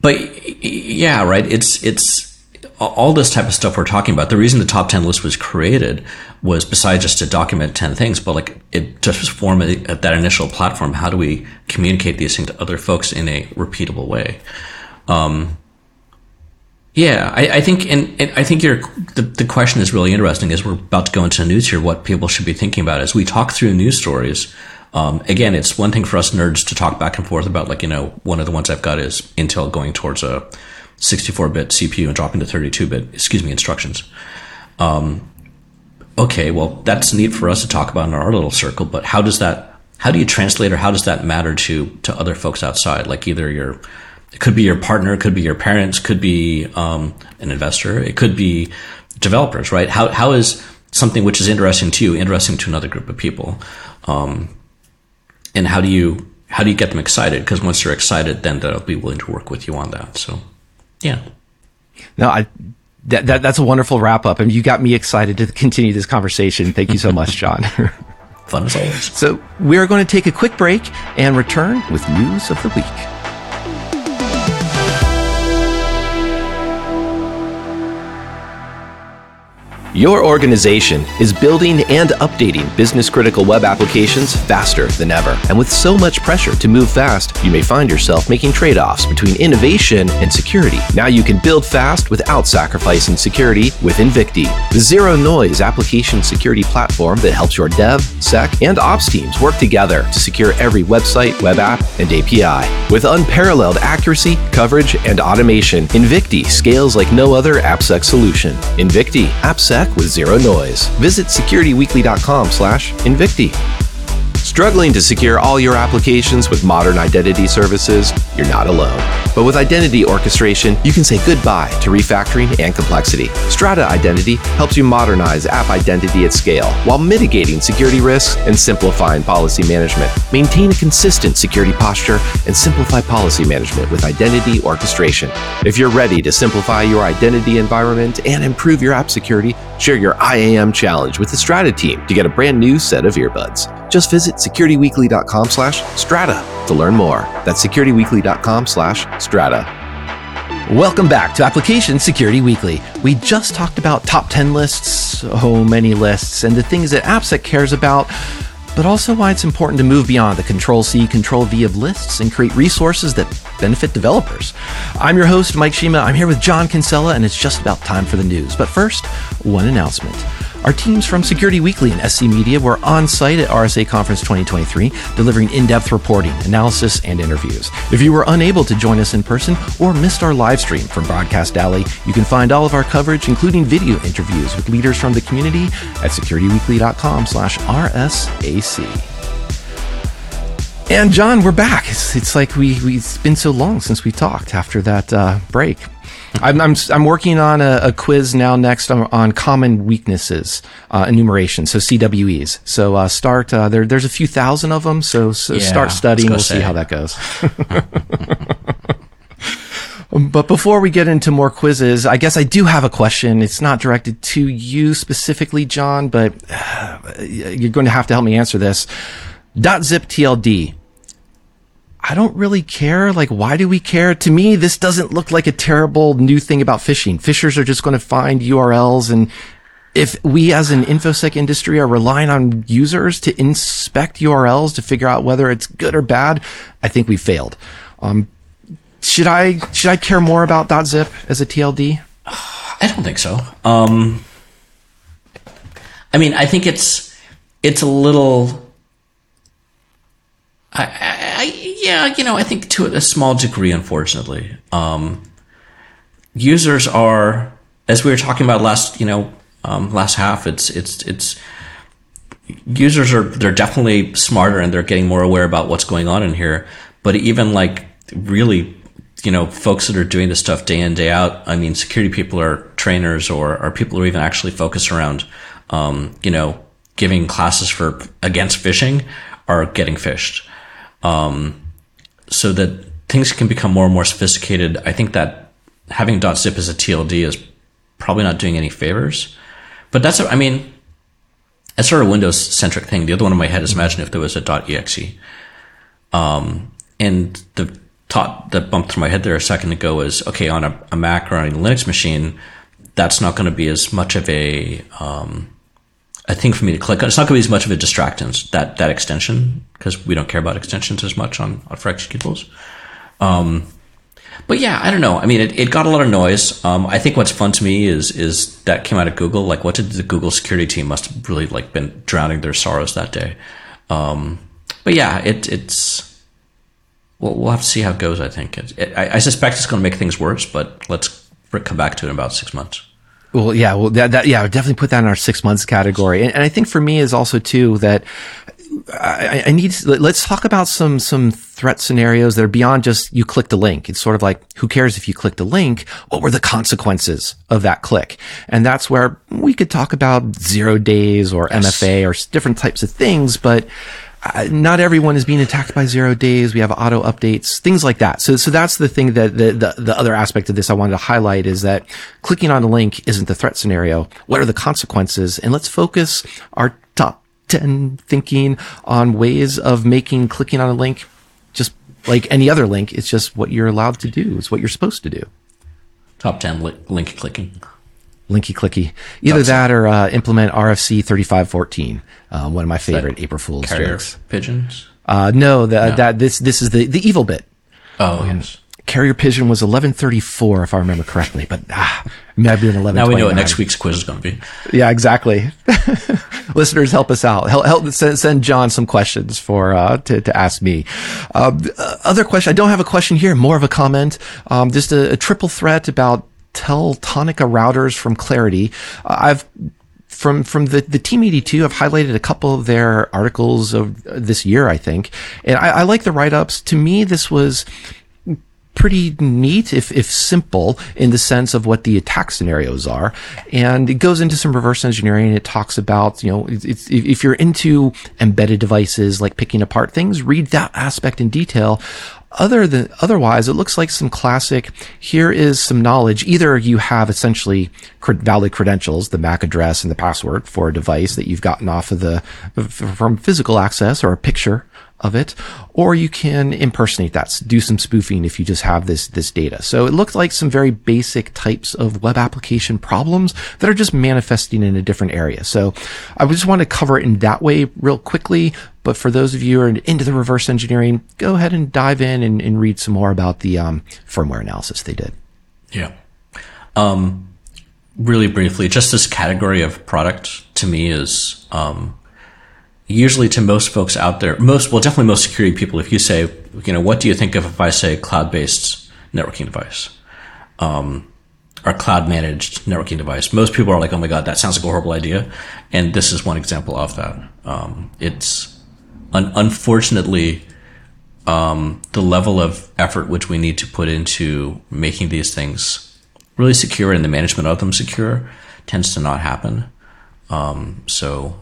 But yeah, right. It's all this type of stuff we're talking about. The reason the top 10 list was created was besides just to document 10 things, but like it just form that initial platform. How do we communicate these things to other folks in a repeatable way? Yeah, I think, and I think the question is really interesting. As we're about to go into the news here, what people should be thinking about as we talk through news stories. Again, it's one thing for us nerds to talk back and forth about, like, you know, one of the ones I've got is Intel going towards a 64-bit CPU and dropping to 32-bit, instructions. Okay, well, that's neat for us to talk about in our little circle, but how do you translate, or how does that matter to other folks outside? Like, either it could be your partner, it could be your parents, could be, an investor, it could be developers, right? How is something which is interesting to you interesting to another group of people? And how do you get them excited? Because once they're excited, then they'll be willing to work with you on that. So, yeah. No, That's a wonderful wrap up. I mean, you got me excited to continue this conversation. Thank you so much, John. Fun as always. So we're going to take a quick break and return with News of the Week. Your organization is building and updating business-critical web applications faster than ever. And with so much pressure to move fast, you may find yourself making trade-offs between innovation and security. Now you can build fast without sacrificing security with Invicti, the zero-noise application security platform that helps your dev, sec, and ops teams work together to secure every website, web app, and API. With unparalleled accuracy, coverage, and automation, Invicti scales like no other AppSec solution. Invicti, AppSec with zero noise. Visit securityweekly.com/Invicti. Struggling to secure all your applications with modern identity services? You're not alone. But with identity orchestration, you can say goodbye to refactoring and complexity. Strata Identity helps you modernize app identity at scale while mitigating security risks and simplifying policy management. Maintain a consistent security posture and simplify policy management with identity orchestration. If you're ready to simplify your identity environment and improve your app security, share your IAM challenge with the Strata team to get a brand new set of earbuds. Just visit securityweekly.com/strata to learn more. That's securityweekly.com/strata. Welcome back to Application Security Weekly. We just talked about top 10 lists, so many lists, and the things that AppSec cares about, but also why it's important to move beyond the Control-C, Control-V of lists and create resources that benefit developers. I'm your host, Mike Shima. I'm here with John Kinsella, and it's just about time for the news. But first, one announcement. Our teams from Security Weekly and SC Media were on site at RSA Conference 2023, delivering in-depth reporting, analysis, and interviews. If you were unable to join us in person or missed our live stream from Broadcast Alley, you can find all of our coverage, including video interviews with leaders from the community at securityweekly.com/RSAC. And John, we're back. It's like it's been so long since we talked after that break. I'm working on a quiz now next on common weaknesses enumeration, so CWEs. So start there's a few thousand of them, so yeah, start studying. We'll see how that goes. But before we get into more quizzes, I guess I do have a question. It's not directed to you specifically, John, but you're going to have to help me answer this. .zip TLD. I don't really care. Like, why do we care? To me, this doesn't look like a terrible new thing about phishing. Phishers are just going to find URLs. And if we as an InfoSec industry are relying on users to inspect URLs to figure out whether it's good or bad, I think we failed. Should I care more about .zip as a TLD? I don't think so. I mean, I think it's a little... I think to a small degree, unfortunately, users are, as we were talking about last half, it's users are, they're definitely smarter and they're getting more aware about what's going on in here. But even like really, folks that are doing this stuff day in, day out, I mean, security people are trainers or people who even actually focus around, giving classes against phishing are getting phished. So that things can become more and more sophisticated. I think that having .zip as a TLD is probably not doing any favors, but that's sort of a Windows centric thing. The other one in my head is imagine if there was a .exe. And the thought that bumped through my head there a second ago is, okay, on a Mac or on a Linux machine, that's not going to be as much of a thing for me to click on. It's not going to be as much of a distractant, that extension, because we don't care about extensions as much on for executables. But yeah, I don't know. I mean, it got a lot of noise. I think what's fun to me is that came out of Google. Like, what did the Google security team must have really like been drowning their sorrows that day. But yeah, we'll have to see how it goes. I think I suspect it's going to make things worse, but let's come back to it in about 6 months. Well, yeah, I would definitely put that in our 6 months category. And I think for me is also too that I let's talk about some threat scenarios that are beyond just you clicked a link. It's sort of like, who cares if you clicked a link? What were the consequences of that click? And that's where we could talk about 0 days or MFA or different types of things, but not everyone is being attacked by 0 days. We have auto updates, things like that. So that's the thing that the other aspect of this I wanted to highlight is that clicking on a link isn't the threat scenario. What are the consequences? And let's focus our top 10 thinking on ways of making clicking on a link just like any other link. It's just what you're allowed to do. It's what you're supposed to do. Top 10 link clicking. Linky clicky. Either that or implement RFC 3514. One of my favorite April Fool's jokes. Pigeons? No. This is the evil bit. Oh, yes. Carrier pigeon was 1134, if I remember correctly, but maybe an 1129. Now we know what next week's quiz is going to be. Yeah, exactly. Listeners, help us out. Help send John some questions for to ask me. Other question. I don't have a question here. More of a comment. Just a triple threat about Teltonica routers from Clarity. From the Team 82, I've highlighted a couple of their articles of this year, I think. And I like the write-ups. To me, this was pretty neat, if simple, in the sense of what the attack scenarios are. And it goes into some reverse engineering. It talks about, you know, it's, if you're into embedded devices, like picking apart things, read that aspect in detail. Otherwise, it looks like some classic, here is some knowledge. Either you have essentially valid credentials, the MAC address and the password for a device that you've gotten off of from physical access or a picture of it, or you can impersonate that, do some spoofing if you just have this data. So it looked like some very basic types of web application problems that are just manifesting in a different area. So I just want to cover it in that way real quickly. But for those of you who are into the reverse engineering, go ahead and dive in and read some more about the firmware analysis they did. Yeah. Really briefly, just this category of product to me is usually to most folks out there, definitely most security people, if you say, you know, what do you think of if I say cloud-based networking device or cloud-managed networking device? Most people are like, oh my God, that sounds like a horrible idea. And this is one example of that. It's unfortunately the level of effort which we need to put into making these things really secure and the management of them secure tends to not happen. So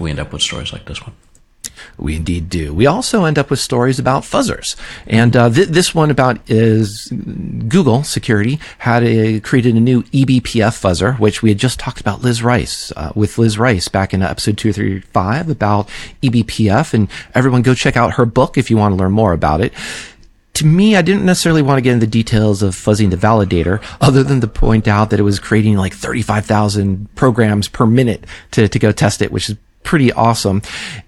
we end up with stories like this one. We indeed do. We also end up with stories about fuzzers. And this one about is Google security had created a new eBPF fuzzer, which we had just talked about with Liz Rice back in episode 235 about eBPF. And everyone go check out her book if you want to learn more about it. To me, I didn't necessarily want to get into the details of fuzzing the validator other than to point out that it was creating like 35,000 programs per minute to go test it, which is pretty awesome.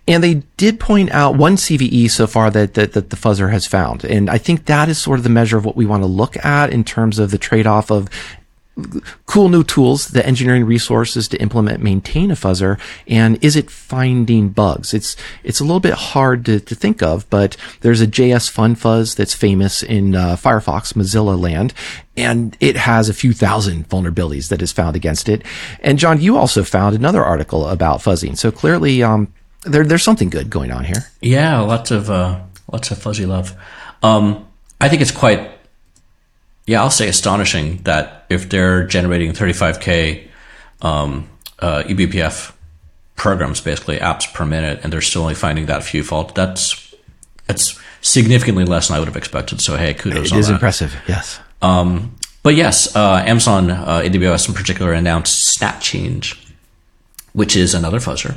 And they did point out one CVE so far that the fuzzer has found. And I think that is sort of the measure of what we want to look at in terms of the trade-off of cool new tools, the engineering resources to implement, maintain a fuzzer, and is it finding bugs? It's a little bit hard to think of, but there's a JS Fun Fuzz that's famous in Firefox, Mozilla land, and it has a few thousand vulnerabilities that is found against it. And John, you also found another article about fuzzing, so clearly there's something good going on here. Yeah, lots of fuzzy love. I think it's quite. Yeah, I'll say astonishing that if they're generating 35K eBPF programs, basically apps per minute, and they're still only finding that few fault, that's significantly less than I would have expected. So, hey, kudos on that. It is impressive, yes. But yes, Amazon, AWS in particular, announced SnapChange, which is another fuzzer.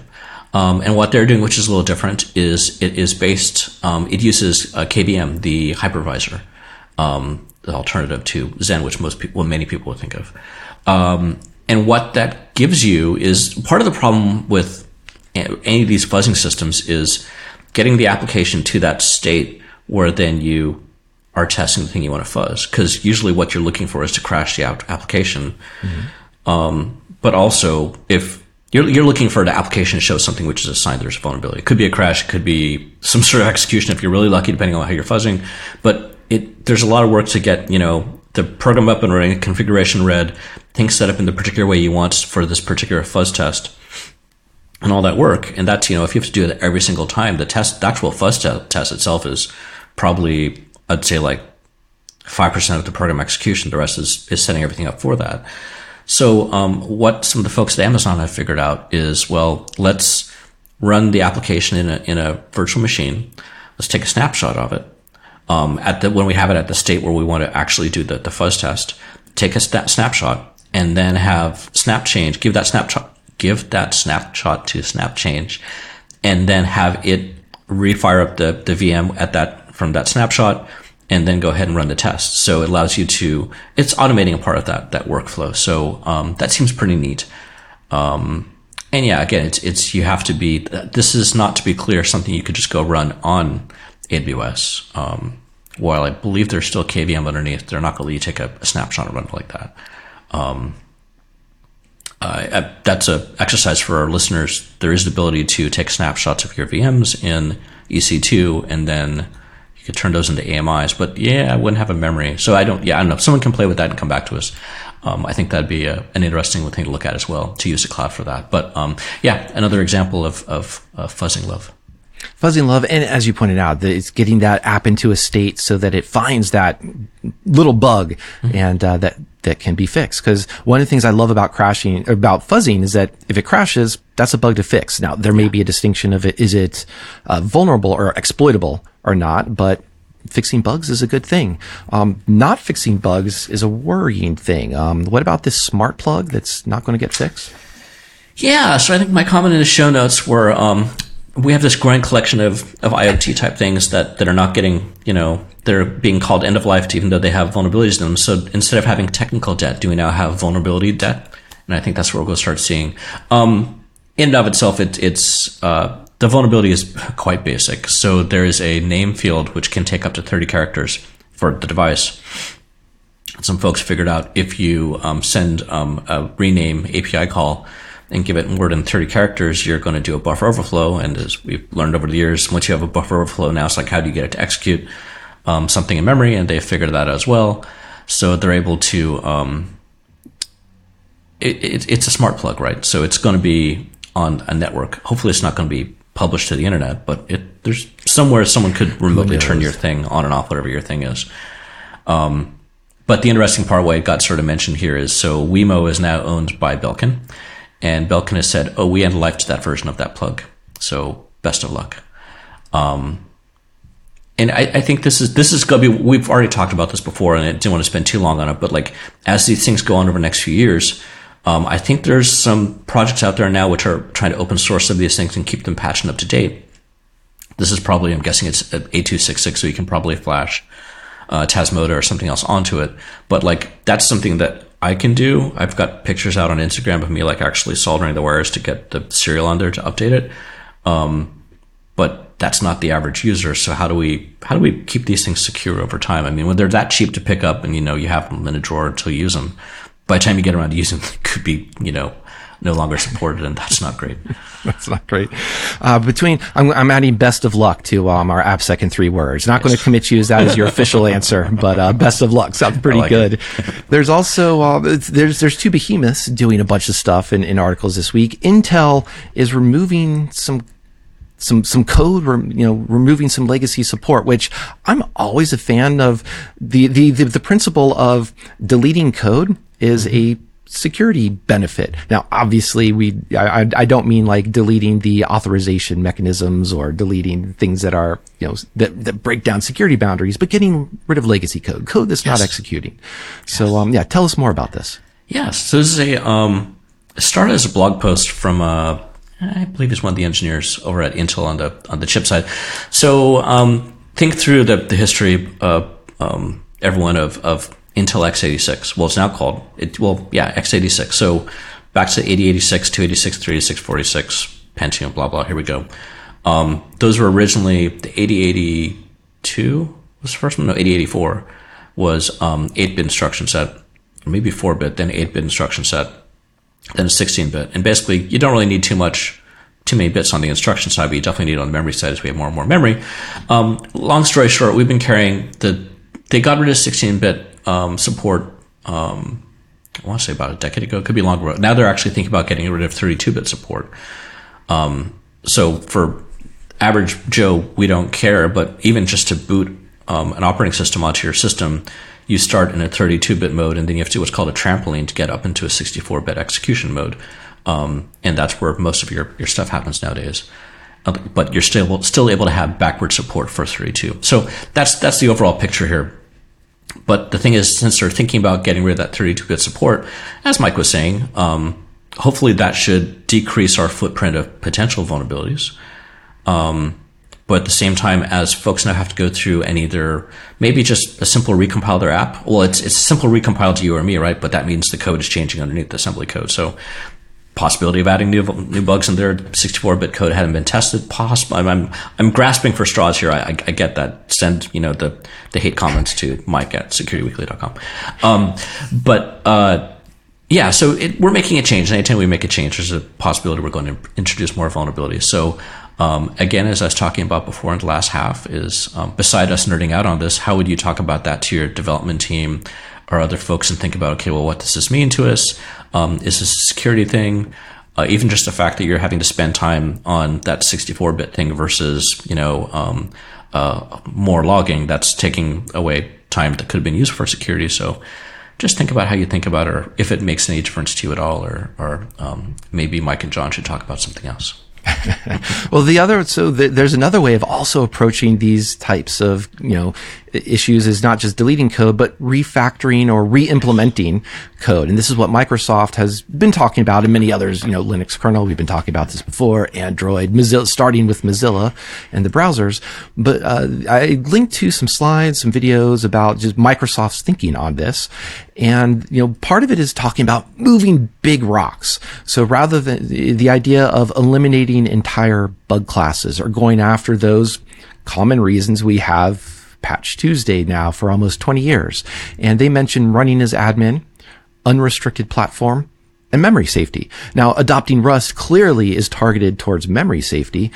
And what they're doing, which is a little different, is it is based, it uses KVM, the hypervisor, alternative to Xen, which many people would think of. And what that gives you is part of the problem with any of these fuzzing systems is getting the application to that state where then you are testing the thing you want to fuzz. Because usually what you're looking for is to crash the application. Mm-hmm. But also, if you're looking for the application to show something which is a sign there's a vulnerability. It could be a crash. It could be some sort of execution if you're really lucky, depending on how you're fuzzing. But there's a lot of work to get, you know, the program up and running, configuration read, things set up in the particular way you want for this particular fuzz test, and all that work. And that's, you know, if you have to do it every single time, the actual fuzz test itself is probably, I'd say, like 5% of the program execution. The rest is setting everything up for that. So what some of the folks at Amazon have figured out is, well, let's run the application in a virtual machine. Let's take a snapshot of it. When we have it at the state where we want to actually do the fuzz test, take a snapshot and then have snap change, give that snapshot to snap change, and then have it refire up the VM from that snapshot, and then go ahead and run the test. So it allows you to, it's automating a part of that workflow. So, that seems pretty neat. And yeah, again, it's, you have to be, this is not, to be clear, something you could just go run on AWS. While I believe there's still KVM underneath, they're not going to let you take a snapshot and run it like that. That's an exercise for our listeners. There is the ability to take snapshots of your VMs in EC2, and then you could turn those into AMIs. But yeah, I wouldn't have a memory. So I don't know. Someone can play with that and come back to us. I think that'd be an interesting thing to look at as well, to use the cloud for that. But yeah, another example of fuzzing love. Fuzzing love, and as you pointed out, it's getting that app into a state so that it finds that little bug, mm-hmm. and that can be fixed. Because one of the things I love about fuzzing is that if it crashes, that's a bug to fix. Now, there may be a distinction of it, is it vulnerable or exploitable or not, but fixing bugs is a good thing. Not fixing bugs is a worrying thing. What about this smart plug that's not going to get fixed? Yeah, so I think my comment in the show notes were... we have this growing collection of IoT type things that are not getting, they're being called end of life, even though they have vulnerabilities in them. So instead of having technical debt, do we now have vulnerability debt? And I think that's where we'll start seeing. In and of itself, it's the vulnerability is quite basic. So there is a name field which can take up to 30 characters for the device. Some folks figured out if you send a rename API call and give it more than 30 characters, you're going to do a buffer overflow. And as we've learned over the years, once you have a buffer overflow, now it's like, how do you get it to execute something in memory? And they figured that out as well. So they're able to, it's a smart plug, right? So it's going to be on a network. Hopefully it's not going to be published to the internet, but there's somewhere someone could remotely turn your thing on and off, whatever your thing is. But the interesting part, why it got sort of mentioned here, is so Wemo is now owned by Belkin. And Belkin has said, we end life to that version of that plug. So best of luck. And I think this is going to be, we've already talked about this before, and I didn't want to spend too long on it. But as these things go on over the next few years, I think there's some projects out there now which are trying to open source some of these things and keep them patched and up to date. This is probably, I'm guessing it's A266, so you can probably flash Tasmota or something else onto it. But that's something that I can do. I've got pictures out on Instagram of me actually soldering the wires to get the serial on there to update it. But that's not the average user. So how do we keep these things secure over time? I mean, when they're that cheap to pick up and, you have them in a drawer until you use them, by the time you get around to using them, they could be, no longer supported, and that's not great. That's not great. I'm adding best of luck to our AppSec in 3 words. Not going to commit to use that as your official answer, but best of luck sounds pretty good. There's also there's two behemoths doing a bunch of stuff in articles this week. Intel is removing some code, removing some legacy support, which I'm always a fan of. The principle of deleting code is a security benefit. Now, obviously, I don't mean deleting the authorization mechanisms or deleting things that are, that break down security boundaries, but getting rid of legacy code that's not executing. Yes. So, tell us more about this. Yes. So this is started as a blog post from, I believe it's one of the engineers over at Intel on the chip side. So, think through the history, everyone of Intel x86. Well, it's now called x86. So back to 8086, 286, 386, 46, Pentium, blah, blah. Here we go. Those were originally the 8082 was the first one. No, 8084 was 8-bit instruction set, or maybe 4-bit, then 8-bit instruction set, then 16-bit. And basically, you don't really need too many bits on the instruction side, but you definitely need it on the memory side as we have more and more memory. Long story short, we've been carrying they got rid of 16-bit support, I want to say about a decade ago. It could be longer. Now they're actually thinking about getting rid of 32-bit support. So for average Joe, we don't care, but even just to boot an operating system onto your system, you start in a 32-bit mode, and then you have to do what's called a trampoline to get up into a 64-bit execution mode. And that's where most of your stuff happens nowadays. But you're still able to have backward support for 32. So that's the overall picture here. But the thing is, since they're thinking about getting rid of that 32-bit support, as Mike was saying, hopefully that should decrease our footprint of potential vulnerabilities. But at the same time, as folks now have to go through and either maybe just a simple recompile their app. Well, it's a simple recompile to you or me, right? But that means the code is changing underneath the assembly code. So possibility of adding new bugs in there. 64-bit code hadn't been tested. I'm grasping for straws here. I get that. Send the hate comments to Mike at securityweekly.com. So we're making a change. Anytime we make a change, there's a possibility we're going to introduce more vulnerabilities. So again, as I was talking about before in the last half, is beside us nerding out on this, how would you talk about that to your development team or other folks and think about, okay, well, what does this mean to us? Is this a security thing? Even just the fact that you're having to spend time on that 64-bit thing versus, more logging, that's taking away time that could have been used for security. So just think about how you think about it, or if it makes any difference to you at all, or maybe Mike and John should talk about something else. Well, there's another way of also approaching these types of, issues is not just deleting code, but refactoring or re-implementing code. And this is what Microsoft has been talking about, and many others, Linux kernel, we've been talking about this before, Android, Mozilla, starting with Mozilla and the browsers. But I linked to some slides, some videos about just Microsoft's thinking on this. And, part of it is talking about moving big rocks. So rather than the idea of eliminating entire bug classes or going after those common reasons we have Patch Tuesday now for almost 20 years. And they mentioned running as admin, unrestricted platform, and memory safety. Now, adopting Rust clearly is targeted towards memory safety.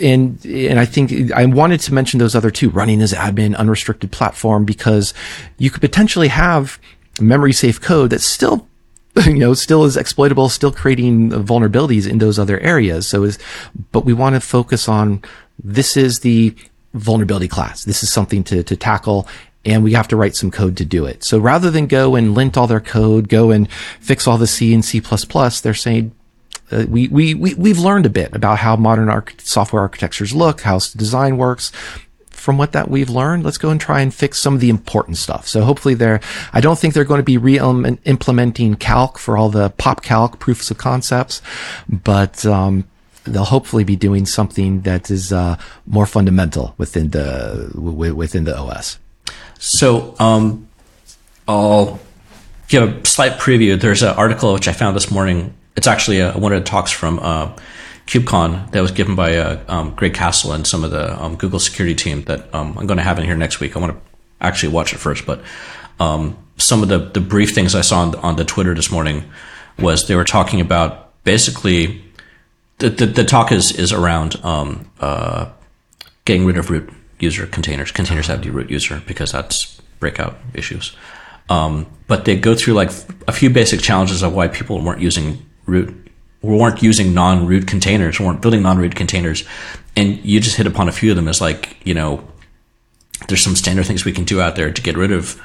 And I think I wanted to mention those other two, running as admin, unrestricted platform, because you could potentially have memory safe code that's still still is exploitable, still creating vulnerabilities in those other areas. But we want to focus on this is the vulnerability class. This is something to tackle, and we have to write some code to do it. So rather than go and lint all their code, go and fix all the C and C++, they're saying, we've learned a bit about how modern software architectures look, how design works. From what that we've learned, let's go and try and fix some of the important stuff. So hopefully I don't think they're going to be re-implementing calc for all the pop calc proofs of concepts, but they'll hopefully be doing something that is more fundamental within the OS. So I'll give a slight preview. There's an article which I found this morning. It's actually one of the talks from KubeCon that was given by Greg Castle and some of the Google security team that I'm going to have in here next week. I want to actually watch it first, but some of the brief things I saw on the Twitter this morning was they were talking about basically. The talk is around getting rid of root user containers. Containers have to be root user because that's breakout issues. But they go through like a few basic challenges of why people weren't using non-root containers, weren't building non-root containers, and you just hit upon a few of them as like there's some standard things we can do out there to get rid of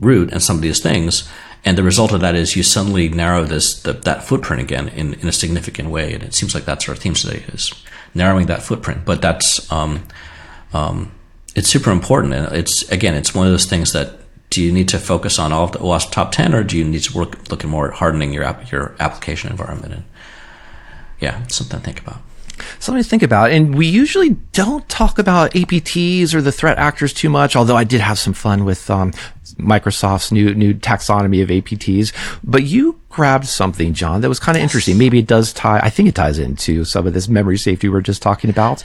root and some of these things. And the result of that is you suddenly narrow that footprint again in a significant way. And it seems like that's our theme today, is narrowing that footprint. But that's it's super important. And it's one of those things that, do you need to focus on all of the OWASP top 10, or do you need to look more at hardening your application environment? And yeah, something to think about. Something to think about. And we usually don't talk about APTs or the threat actors too much, although I did have some fun with Microsoft's new taxonomy of APTs. But you grabbed something, John, that was kind of interesting. Maybe it does tie, I think it ties into some of this memory safety we're just talking about.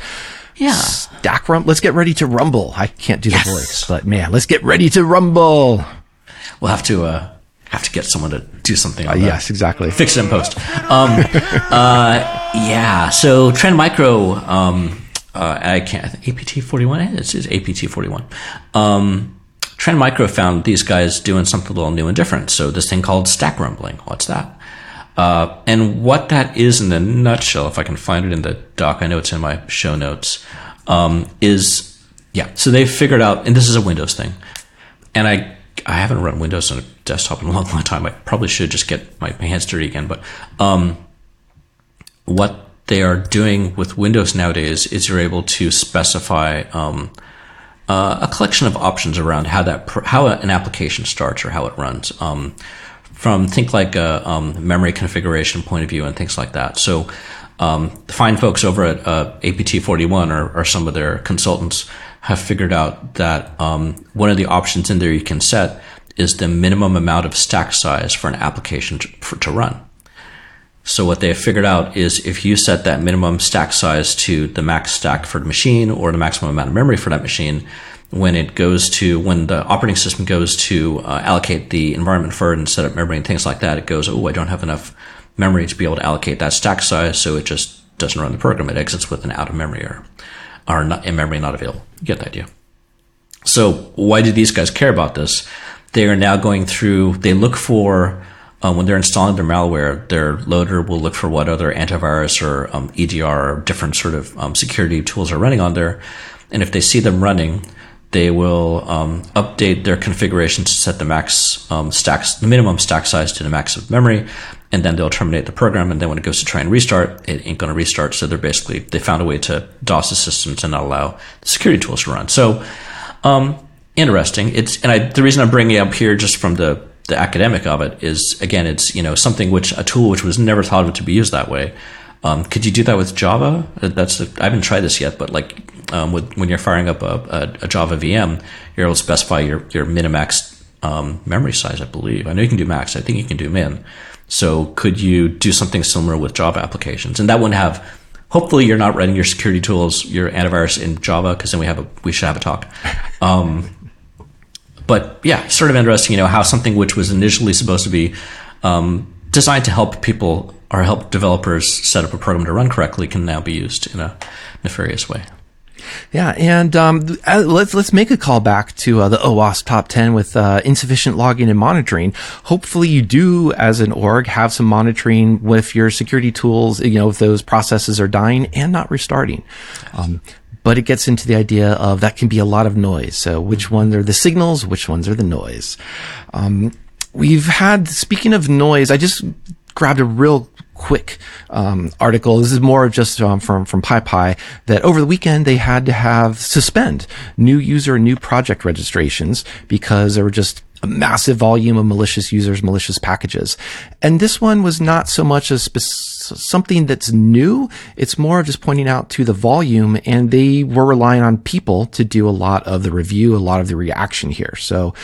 Yeah. Stack rumble. Let's get ready to rumble. I can't do the voice, but man, let's get ready to rumble. We'll have to get someone to do something on that. Yes, exactly. Fix it in post. So Trend Micro, APT 41? It's APT 41. Trend Micro found these guys doing something a little new and different. So this thing called stack rumbling. What's that? And what that is in a nutshell, if I can find it in the doc, I know it's in my show notes, so they figured out, and this is a Windows thing, and I I haven't run Windows on a desktop in a long, long time. I probably should just get my hands dirty again. But what they are doing with Windows nowadays is you're able to specify a collection of options around how an application starts or how it runs, from think like a memory configuration point of view and things like that. So the fine folks over at APT 41 or some of their consultants have figured out that one of the options in there you can set is the minimum amount of stack size for an application to run. So what they have figured out is if you set that minimum stack size to the max stack for the machine or the maximum amount of memory for that machine, when the operating system goes to allocate the environment for it and set up memory and things like that, it goes, oh, I don't have enough memory to be able to allocate that stack size, so it just doesn't run the program. It exits with an out of memory error, or not, in memory not available. You get the idea. So why do these guys care about this? They are now going through, they look for, when they're installing their malware, their loader will look for what other antivirus or EDR or different sort of security tools are running on there. And if they see them running, they will update their configuration to set the max the minimum stack size to the max of memory, and then they'll terminate the program. And then when it goes to try and restart, it ain't going to restart. So they found a way to DOS the system to not allow the security tools to run. So interesting. The reason I'm bringing it up here, just from the academic of it, is again, it's a tool which was never thought of to be used that way. Could you do that with Java? I haven't tried this yet, but when you're firing up a Java VM, you're able to specify your minimax memory size, I believe. I know you can do max. I think you can do min. So could you do something similar with Java applications? And that wouldn't have. Hopefully, you're not writing your security tools, your antivirus in Java, because then we should have a talk. But yeah, sort of interesting, how something which was initially supposed to be designed to help people or help developers set up a program to run correctly can now be used in a nefarious way. Yeah, and let's make a call back to the OWASP top 10 with insufficient logging and monitoring. Hopefully you do, as an org, have some monitoring with your security tools, if those processes are dying and not restarting. But it gets into the idea of that can be a lot of noise. So which ones are the signals? Which ones are the noise? Speaking of noise, I just grabbed a real quick article. This is more just from PyPy, that over the weekend they had to suspend new user, new project registrations because there were just a massive volume of malicious users, malicious packages. And this one was not so much as something that's new. It's more of just pointing out to the volume, and they were relying on people to do a lot of the review, a lot of the reaction here. So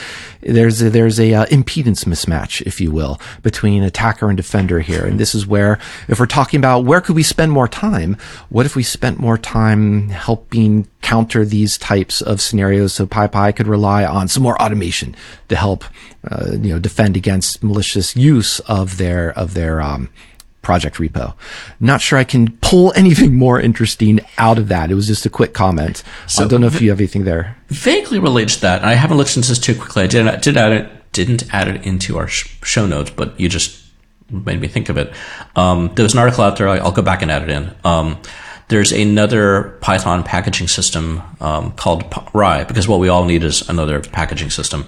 there's a impedance mismatch, if you will, between attacker and defender here. And this is where, if we're talking about where could we spend more time, what if we spent more time helping counter these types of scenarios, so PyPy could rely on some more automation to help defend against malicious use of their project repo. Not sure I can pull anything more interesting out of that. It was just a quick comment. So I don't know if you have anything there. Vaguely related to that, and I haven't looked into this too quickly. I didn't add it into our show notes, but you just made me think of it. There was an article out there. I'll go back and add it in. There's another Python packaging system called Rye, because what we all need is another packaging system.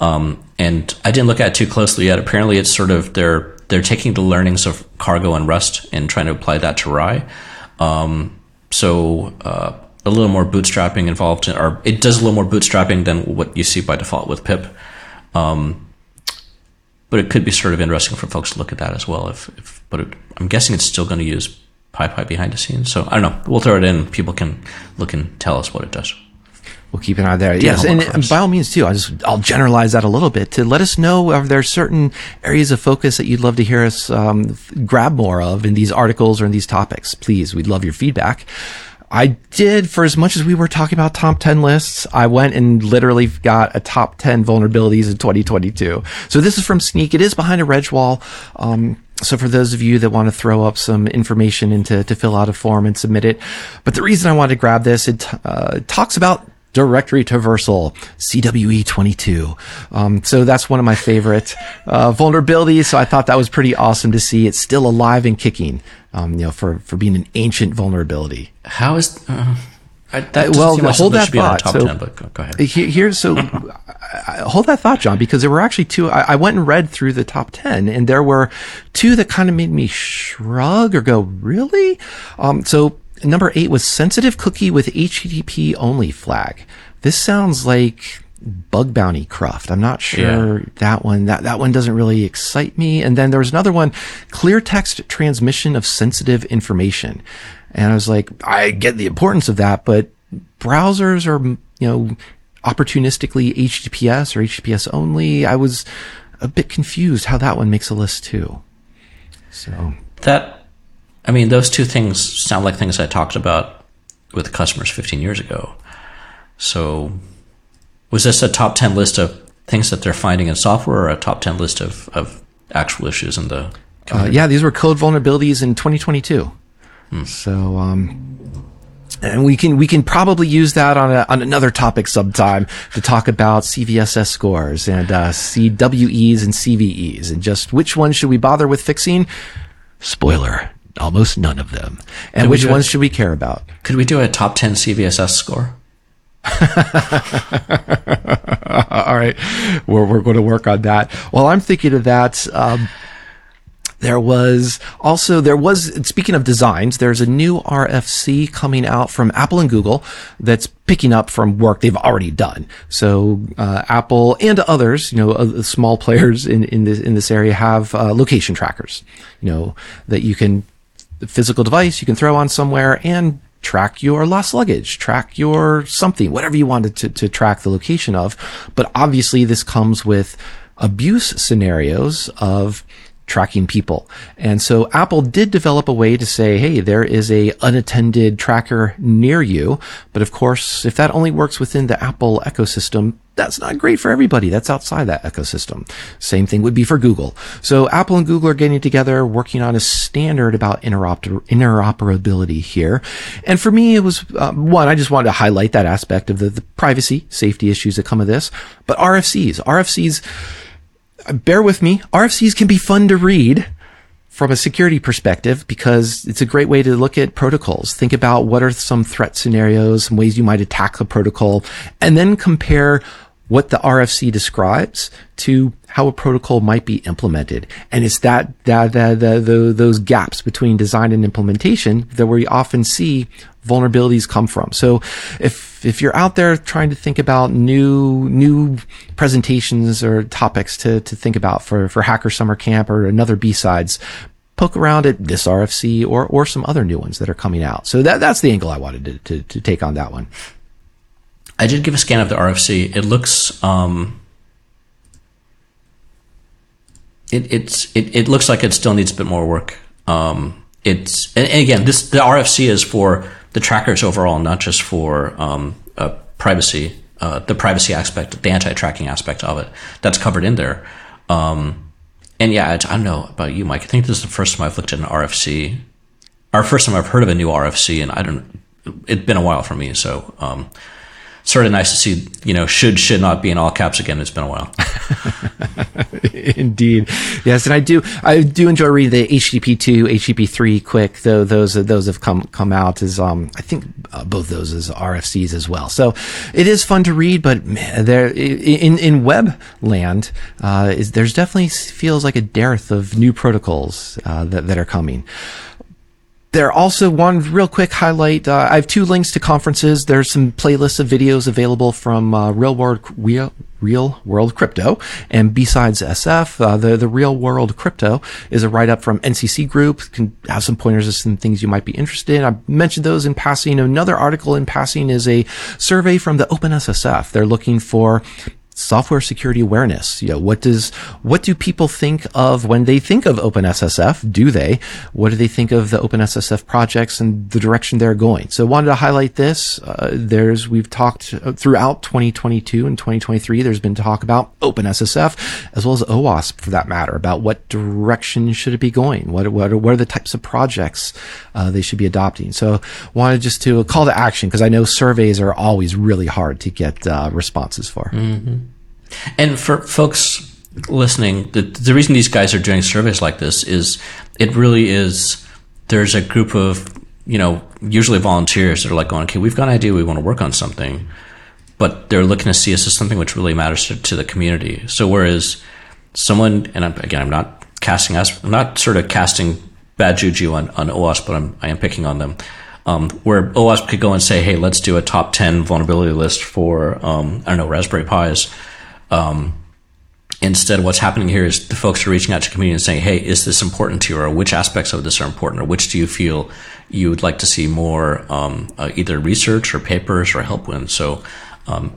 And I didn't look at it too closely yet. Apparently, it's sort of they're taking the learnings of Cargo and Rust and trying to apply that to Rye. So a little more bootstrapping involved, or it does a little more bootstrapping than what you see by default with pip. But it could be sort of interesting for folks to look at that as well. But I'm guessing it's still going to use PyPy behind the scenes. So I don't know. We'll throw it in. People can look and tell us what it does. We'll keep an eye there. Yes, and by all means too. I'll generalize that a little bit to let us know if there are certain areas of focus that you'd love to hear us grab more of in these articles or in these topics. Please, we'd love your feedback. I did, for as much as we were talking about top 10 lists, I went and literally got a top 10 vulnerabilities in 2022. So this is from Sneak. It is behind a reg wall. So for those of you that want to throw up some information to fill out a form and submit it. But the reason I wanted to grab this, it talks about directory traversal, CWE 22. So that's one of my favorite vulnerabilities. So I thought that was pretty awesome to see. It's still alive and kicking, for being an ancient vulnerability. How is Hold that thought. Go ahead. Hold that thought, John, because there were actually two. I went and read through the top 10, and there were two that kind of made me shrug or go, really? So number 8 was sensitive cookie with HTTP only flag. This sounds like bug bounty cruft. I'm not sure that one doesn't really excite me. And then there was another one, clear text transmission of sensitive information. And I was like, I get the importance of that, but browsers are, opportunistically HTTPS or HTTPS only. I was a bit confused how that one makes a list too. So those two things sound like things I talked about with customers 15 years ago. So was this a top 10 list of things that they're finding in software, or a top 10 list of actual issues in the community? These were code vulnerabilities in 2022. So, and we can probably use that on another topic sometime to talk about CVSS scores and CWEs and CVEs, and just which ones should we bother with fixing? Spoiler, almost none of them. And which ones should we care about? Could we do a top 10 CVSS score? All right, we're going to work on that. While I'm thinking of that, speaking of designs, there's a new RFC coming out from Apple and Google that's picking up from work they've already done. So, Apple and others, small players in this area have, location trackers, that you can, the physical device you can throw on somewhere and track your lost luggage, track your something, whatever you wanted to track the location of. But obviously this comes with abuse scenarios of tracking people. And so Apple did develop a way to say, hey, there is a unattended tracker near you. But of course, if that only works within the Apple ecosystem, that's not great for everybody. That's outside that ecosystem. Same thing would be for Google. So Apple and Google are getting together, working on a standard about interoperability here. And for me, it was I just wanted to highlight that aspect of the privacy, safety issues that come of this. But RFCs, bear with me. RFCs can be fun to read from a security perspective because it's a great way to look at protocols. Think about what are some threat scenarios, some ways you might attack the protocol, and then compare what the RFC describes to how a protocol might be implemented. And it's those gaps between design and implementation that we often see vulnerabilities come from. So if you're out there trying to think about new presentations or topics to think about for Hacker Summer Camp or another B-Sides, poke around at this RFC or some other new ones that are coming out. So that's the angle I wanted to take on that one. I did give a scan of the RFC. It looks it looks like it still needs a bit more work. The RFC is for the trackers overall, not just for privacy, the privacy aspect, the anti-tracking aspect of it. That's covered in there. I don't know about you, Mike. I think this is the first time I've looked at an RFC, or first time I've heard of a new RFC, and it's been a while for me, so. Sort of nice to see, should not be in all caps again. It's been a while. Indeed. Yes. And I do enjoy reading the HTTP2, HTTP3 quick, though those have come out as, I think both those as RFCs as well. So it is fun to read, but man, there in web land, there's definitely feels like a dearth of new protocols, that are coming. There also one real quick highlight. I have two links to conferences. There's some playlists of videos available from Real World Crypto and B-Sides SF. The Real World Crypto is a write-up from NCC Group. Can have some pointers of some things you might be interested in. I mentioned those in passing. Another article in passing is a survey from the OpenSSF. They're looking for software security awareness. What do people think of when they think of OpenSSF? What do they think of the OpenSSF projects and the direction they're going? So wanted to highlight this. We've talked throughout 2022 and 2023, there's been talk about OpenSSF as well as OWASP for that matter, about what direction should it be going? What are the types of projects they should be adopting? So wanted just to call to action because I know surveys are always really hard to get responses for. Mm-hmm. And for folks listening, the reason these guys are doing surveys like this is it really is, there's a group of, usually volunteers that are like going, okay, we've got an idea, we want to work on something, but they're looking to see us as something which really matters to the community. So whereas someone, and again, I'm not sort of casting bad juju on OWASP, but I am picking on them. Where OWASP could go and say, hey, let's do a top 10 vulnerability list for, Raspberry Pis. Instead, what's happening here is the folks are reaching out to the community and saying, hey, is this important to you, or which aspects of this are important, or which do you feel you would like to see more either research or papers or help with? So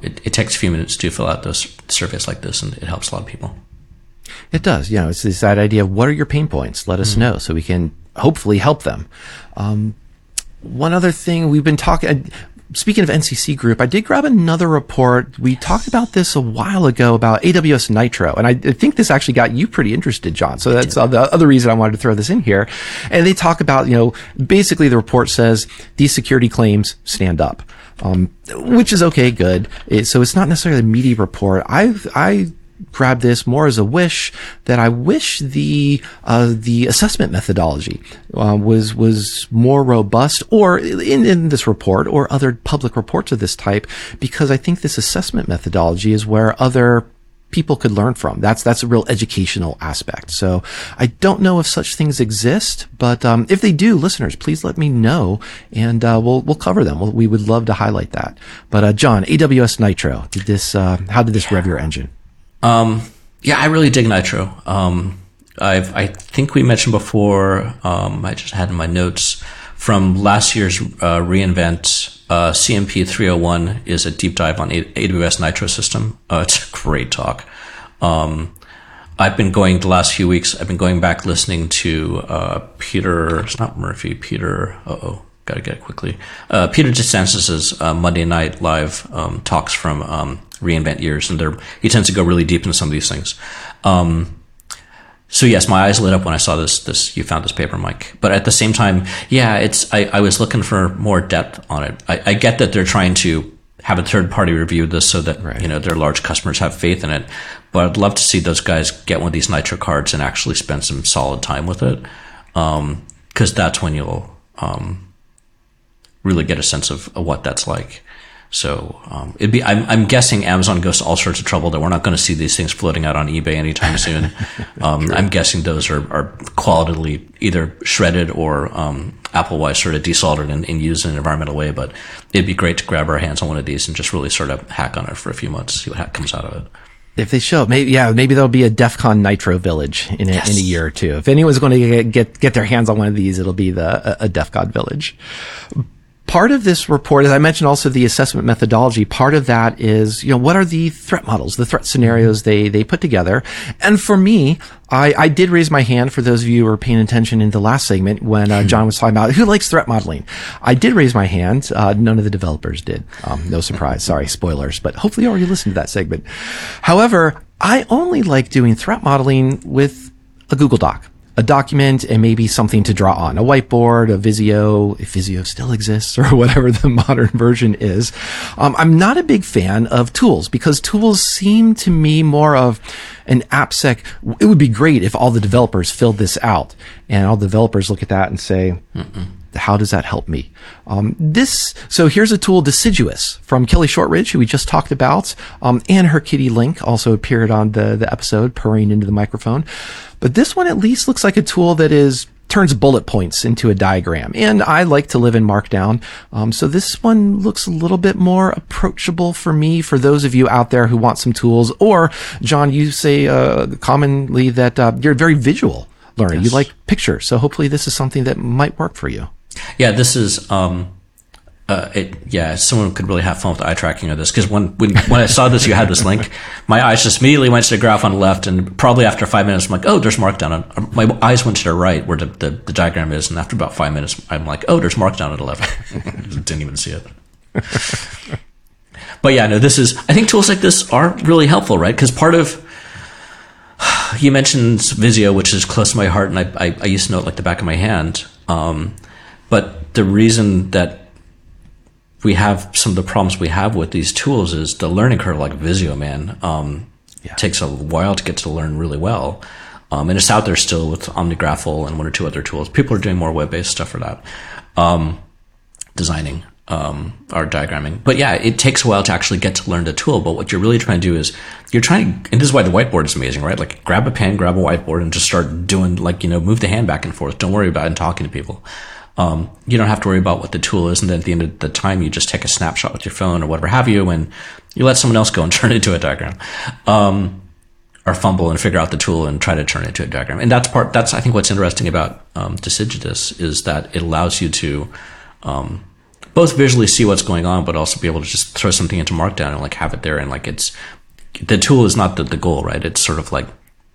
it takes a few minutes to fill out those surveys like this, and it helps a lot of people. It does. You know, it's this idea of what are your pain points? Let us know so we can hopefully help them. One other thing we've been talking, speaking of NCC Group, I did grab another report. We talked about this a while ago about AWS Nitro, and I think this actually got you pretty interested, John. So that's the other reason I wanted to throw this in here. And they talk about, you know, basically the report says these security claims stand up, which is okay, good. So it's not necessarily a meaty report. I grab this more as a wish that I wish the assessment methodology was more robust, or in this report or other public reports of this type, because I think this assessment methodology is where other people could learn from. That's a real educational aspect. So I don't know if such things exist, but if they do, listeners, please let me know, and we'll cover them. We would love to highlight that. But John, AWS Nitro, how did this rev your engine? Yeah, I really dig Nitro. I think we mentioned before, I just had in my notes from last year's, reInvent, CMP 301 is a deep dive on AWS Nitro system. It's a great talk. I've been going the last few weeks, I've been going back listening to, Peter DeSantis's Monday Night Live talks from reInvent years, and he tends to go really deep into some of these things. So yes, my eyes lit up when I saw this you found this paper, Mike. But at the same time, yeah, I was looking for more depth on it. I get that they're trying to have a third party review this so that right. You know, their large customers have faith in it. But I'd love to see those guys get one of these Nitro cards and actually spend some solid time with it, because that's when you'll really get a sense of what that's like. So it'd be, I'm guessing Amazon goes to all sorts of trouble that we're not going to see these things floating out on eBay anytime soon. Sure. I'm guessing those are qualitatively either shredded or Apple-wise sort of desoldered and used in an environmental way. But it'd be great to grab our hands on one of these and just really sort of hack on it for a few months, see what comes out of it. If they show up, maybe there'll be a Defcon Nitro village in a year or two. If anyone's going to get their hands on one of these, it'll be a Defcon village. Part of this report, as I mentioned, also the assessment methodology. Part of that is, you know, what are the threat models, the threat scenarios they put together? And for me, I did raise my hand for those of you who were paying attention in the last segment when John was talking about who likes threat modeling. I did raise my hand. None of the developers did. No surprise. Sorry, spoilers. But hopefully you already listened to that segment. However, I only like doing threat modeling with a Google Doc. A document and maybe something to draw on, a whiteboard, a Visio, if Visio still exists, or whatever the modern version is. I'm not a big fan of tools because tools seem to me more of an AppSec. It would be great if all the developers filled this out and all the developers look at that and say, how does that help me? So here's a tool, Deciduous, from Kelly Shortridge, who we just talked about, and her kitty Link also appeared on the episode, purring into the microphone. But this one at least looks like a tool that turns bullet points into a diagram. And I like to live in Markdown. So this one looks a little bit more approachable for me, for those of you out there who want some tools. Or, John, you say commonly that you're very visual learner. Yes. You like pictures. So hopefully this is something that might work for you. Yeah, this is, someone could really have fun with eye tracking of this. Cause when I saw this, you had this link, my eyes just immediately went to the graph on the left. And probably after 5 minutes, I'm like, oh, there's Markdown. And my eyes went to the right where the diagram is. And after about 5 minutes, I'm like, oh, there's Markdown at 11. Didn't even see it. But yeah, no, I think tools like this are really helpful, right? Cause part of, you mentioned Visio, which is close to my heart. And I used to know it like the back of my hand. But the reason that we have some of the problems we have with these tools is the learning curve, like Visio, man, takes a while to get to learn really well. And it's out there still with OmniGraffle and one or two other tools. People are doing more web-based stuff for that. designing or diagramming. But yeah, it takes a while to actually get to learn the tool. But what you're really trying to do is you're trying, and this is why the whiteboard is amazing, right? Like grab a pen, grab a whiteboard and just start doing, like, you know, move the hand back and forth. Don't worry about it and talking to people. You don't have to worry about what the tool is. And then at the end of the time, you just take a snapshot with your phone or whatever have you, and you let someone else go and turn it into a diagram. Or fumble and figure out the tool and try to turn it into a diagram. And that's part, that's, I think, what's interesting about Deciduous is that it allows you to both visually see what's going on, but also be able to just throw something into Markdown and like have it there. And like it's, the tool is not the goal, right? It's sort of like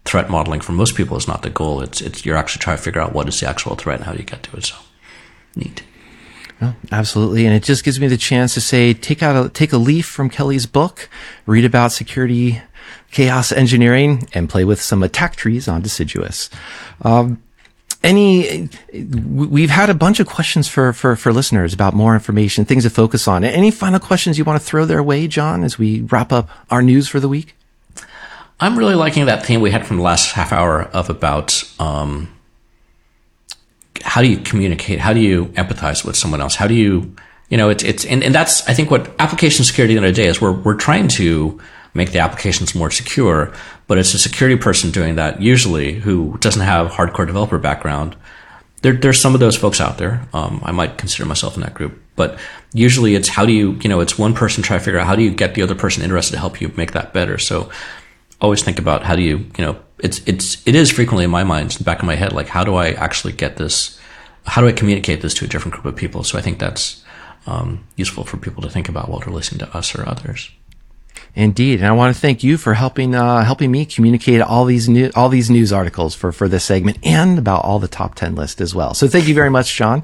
threat modeling for most people is not the goal. It's you're actually trying to figure out what is the actual threat and how you get to it. So neat. Oh, absolutely. And it just gives me the chance to say, take a leaf from Kelly's book, read about security chaos engineering, and play with some attack trees on Deciduous. We've had a bunch of questions for listeners about more information, things to focus on. Any final questions you want to throw their way, John, as we wrap up our news for the week? I'm really liking that theme we had from the last half hour of about, how do you communicate? How do you empathize with someone else? How do you, you know, and that's, I think, what application security in the day is. We're trying to make the applications more secure, but it's a security person doing that usually who doesn't have hardcore developer background. There's some of those folks out there. I might consider myself in that group, but usually it's how do you, you know, it's one person trying to figure out how do you get the other person interested to help you make that better. So always think about how do you, you know, it is frequently in my mind, in the back of my head, like how do I actually get this? How do I communicate this to a different group of people? So I think that's useful for people to think about while they're listening to us or others. Indeed. And I want to thank you for helping me communicate all these news articles for this segment and about all the top 10 list as well. So thank you very much, John.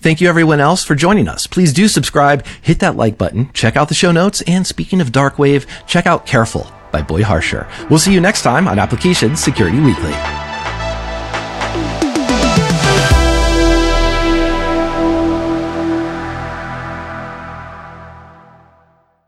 Thank you everyone else for joining us. Please do subscribe, hit that like button, check out the show notes. And speaking of Dark Wave, check out Careful by Boy Harsher. We'll see you next time on Application Security Weekly.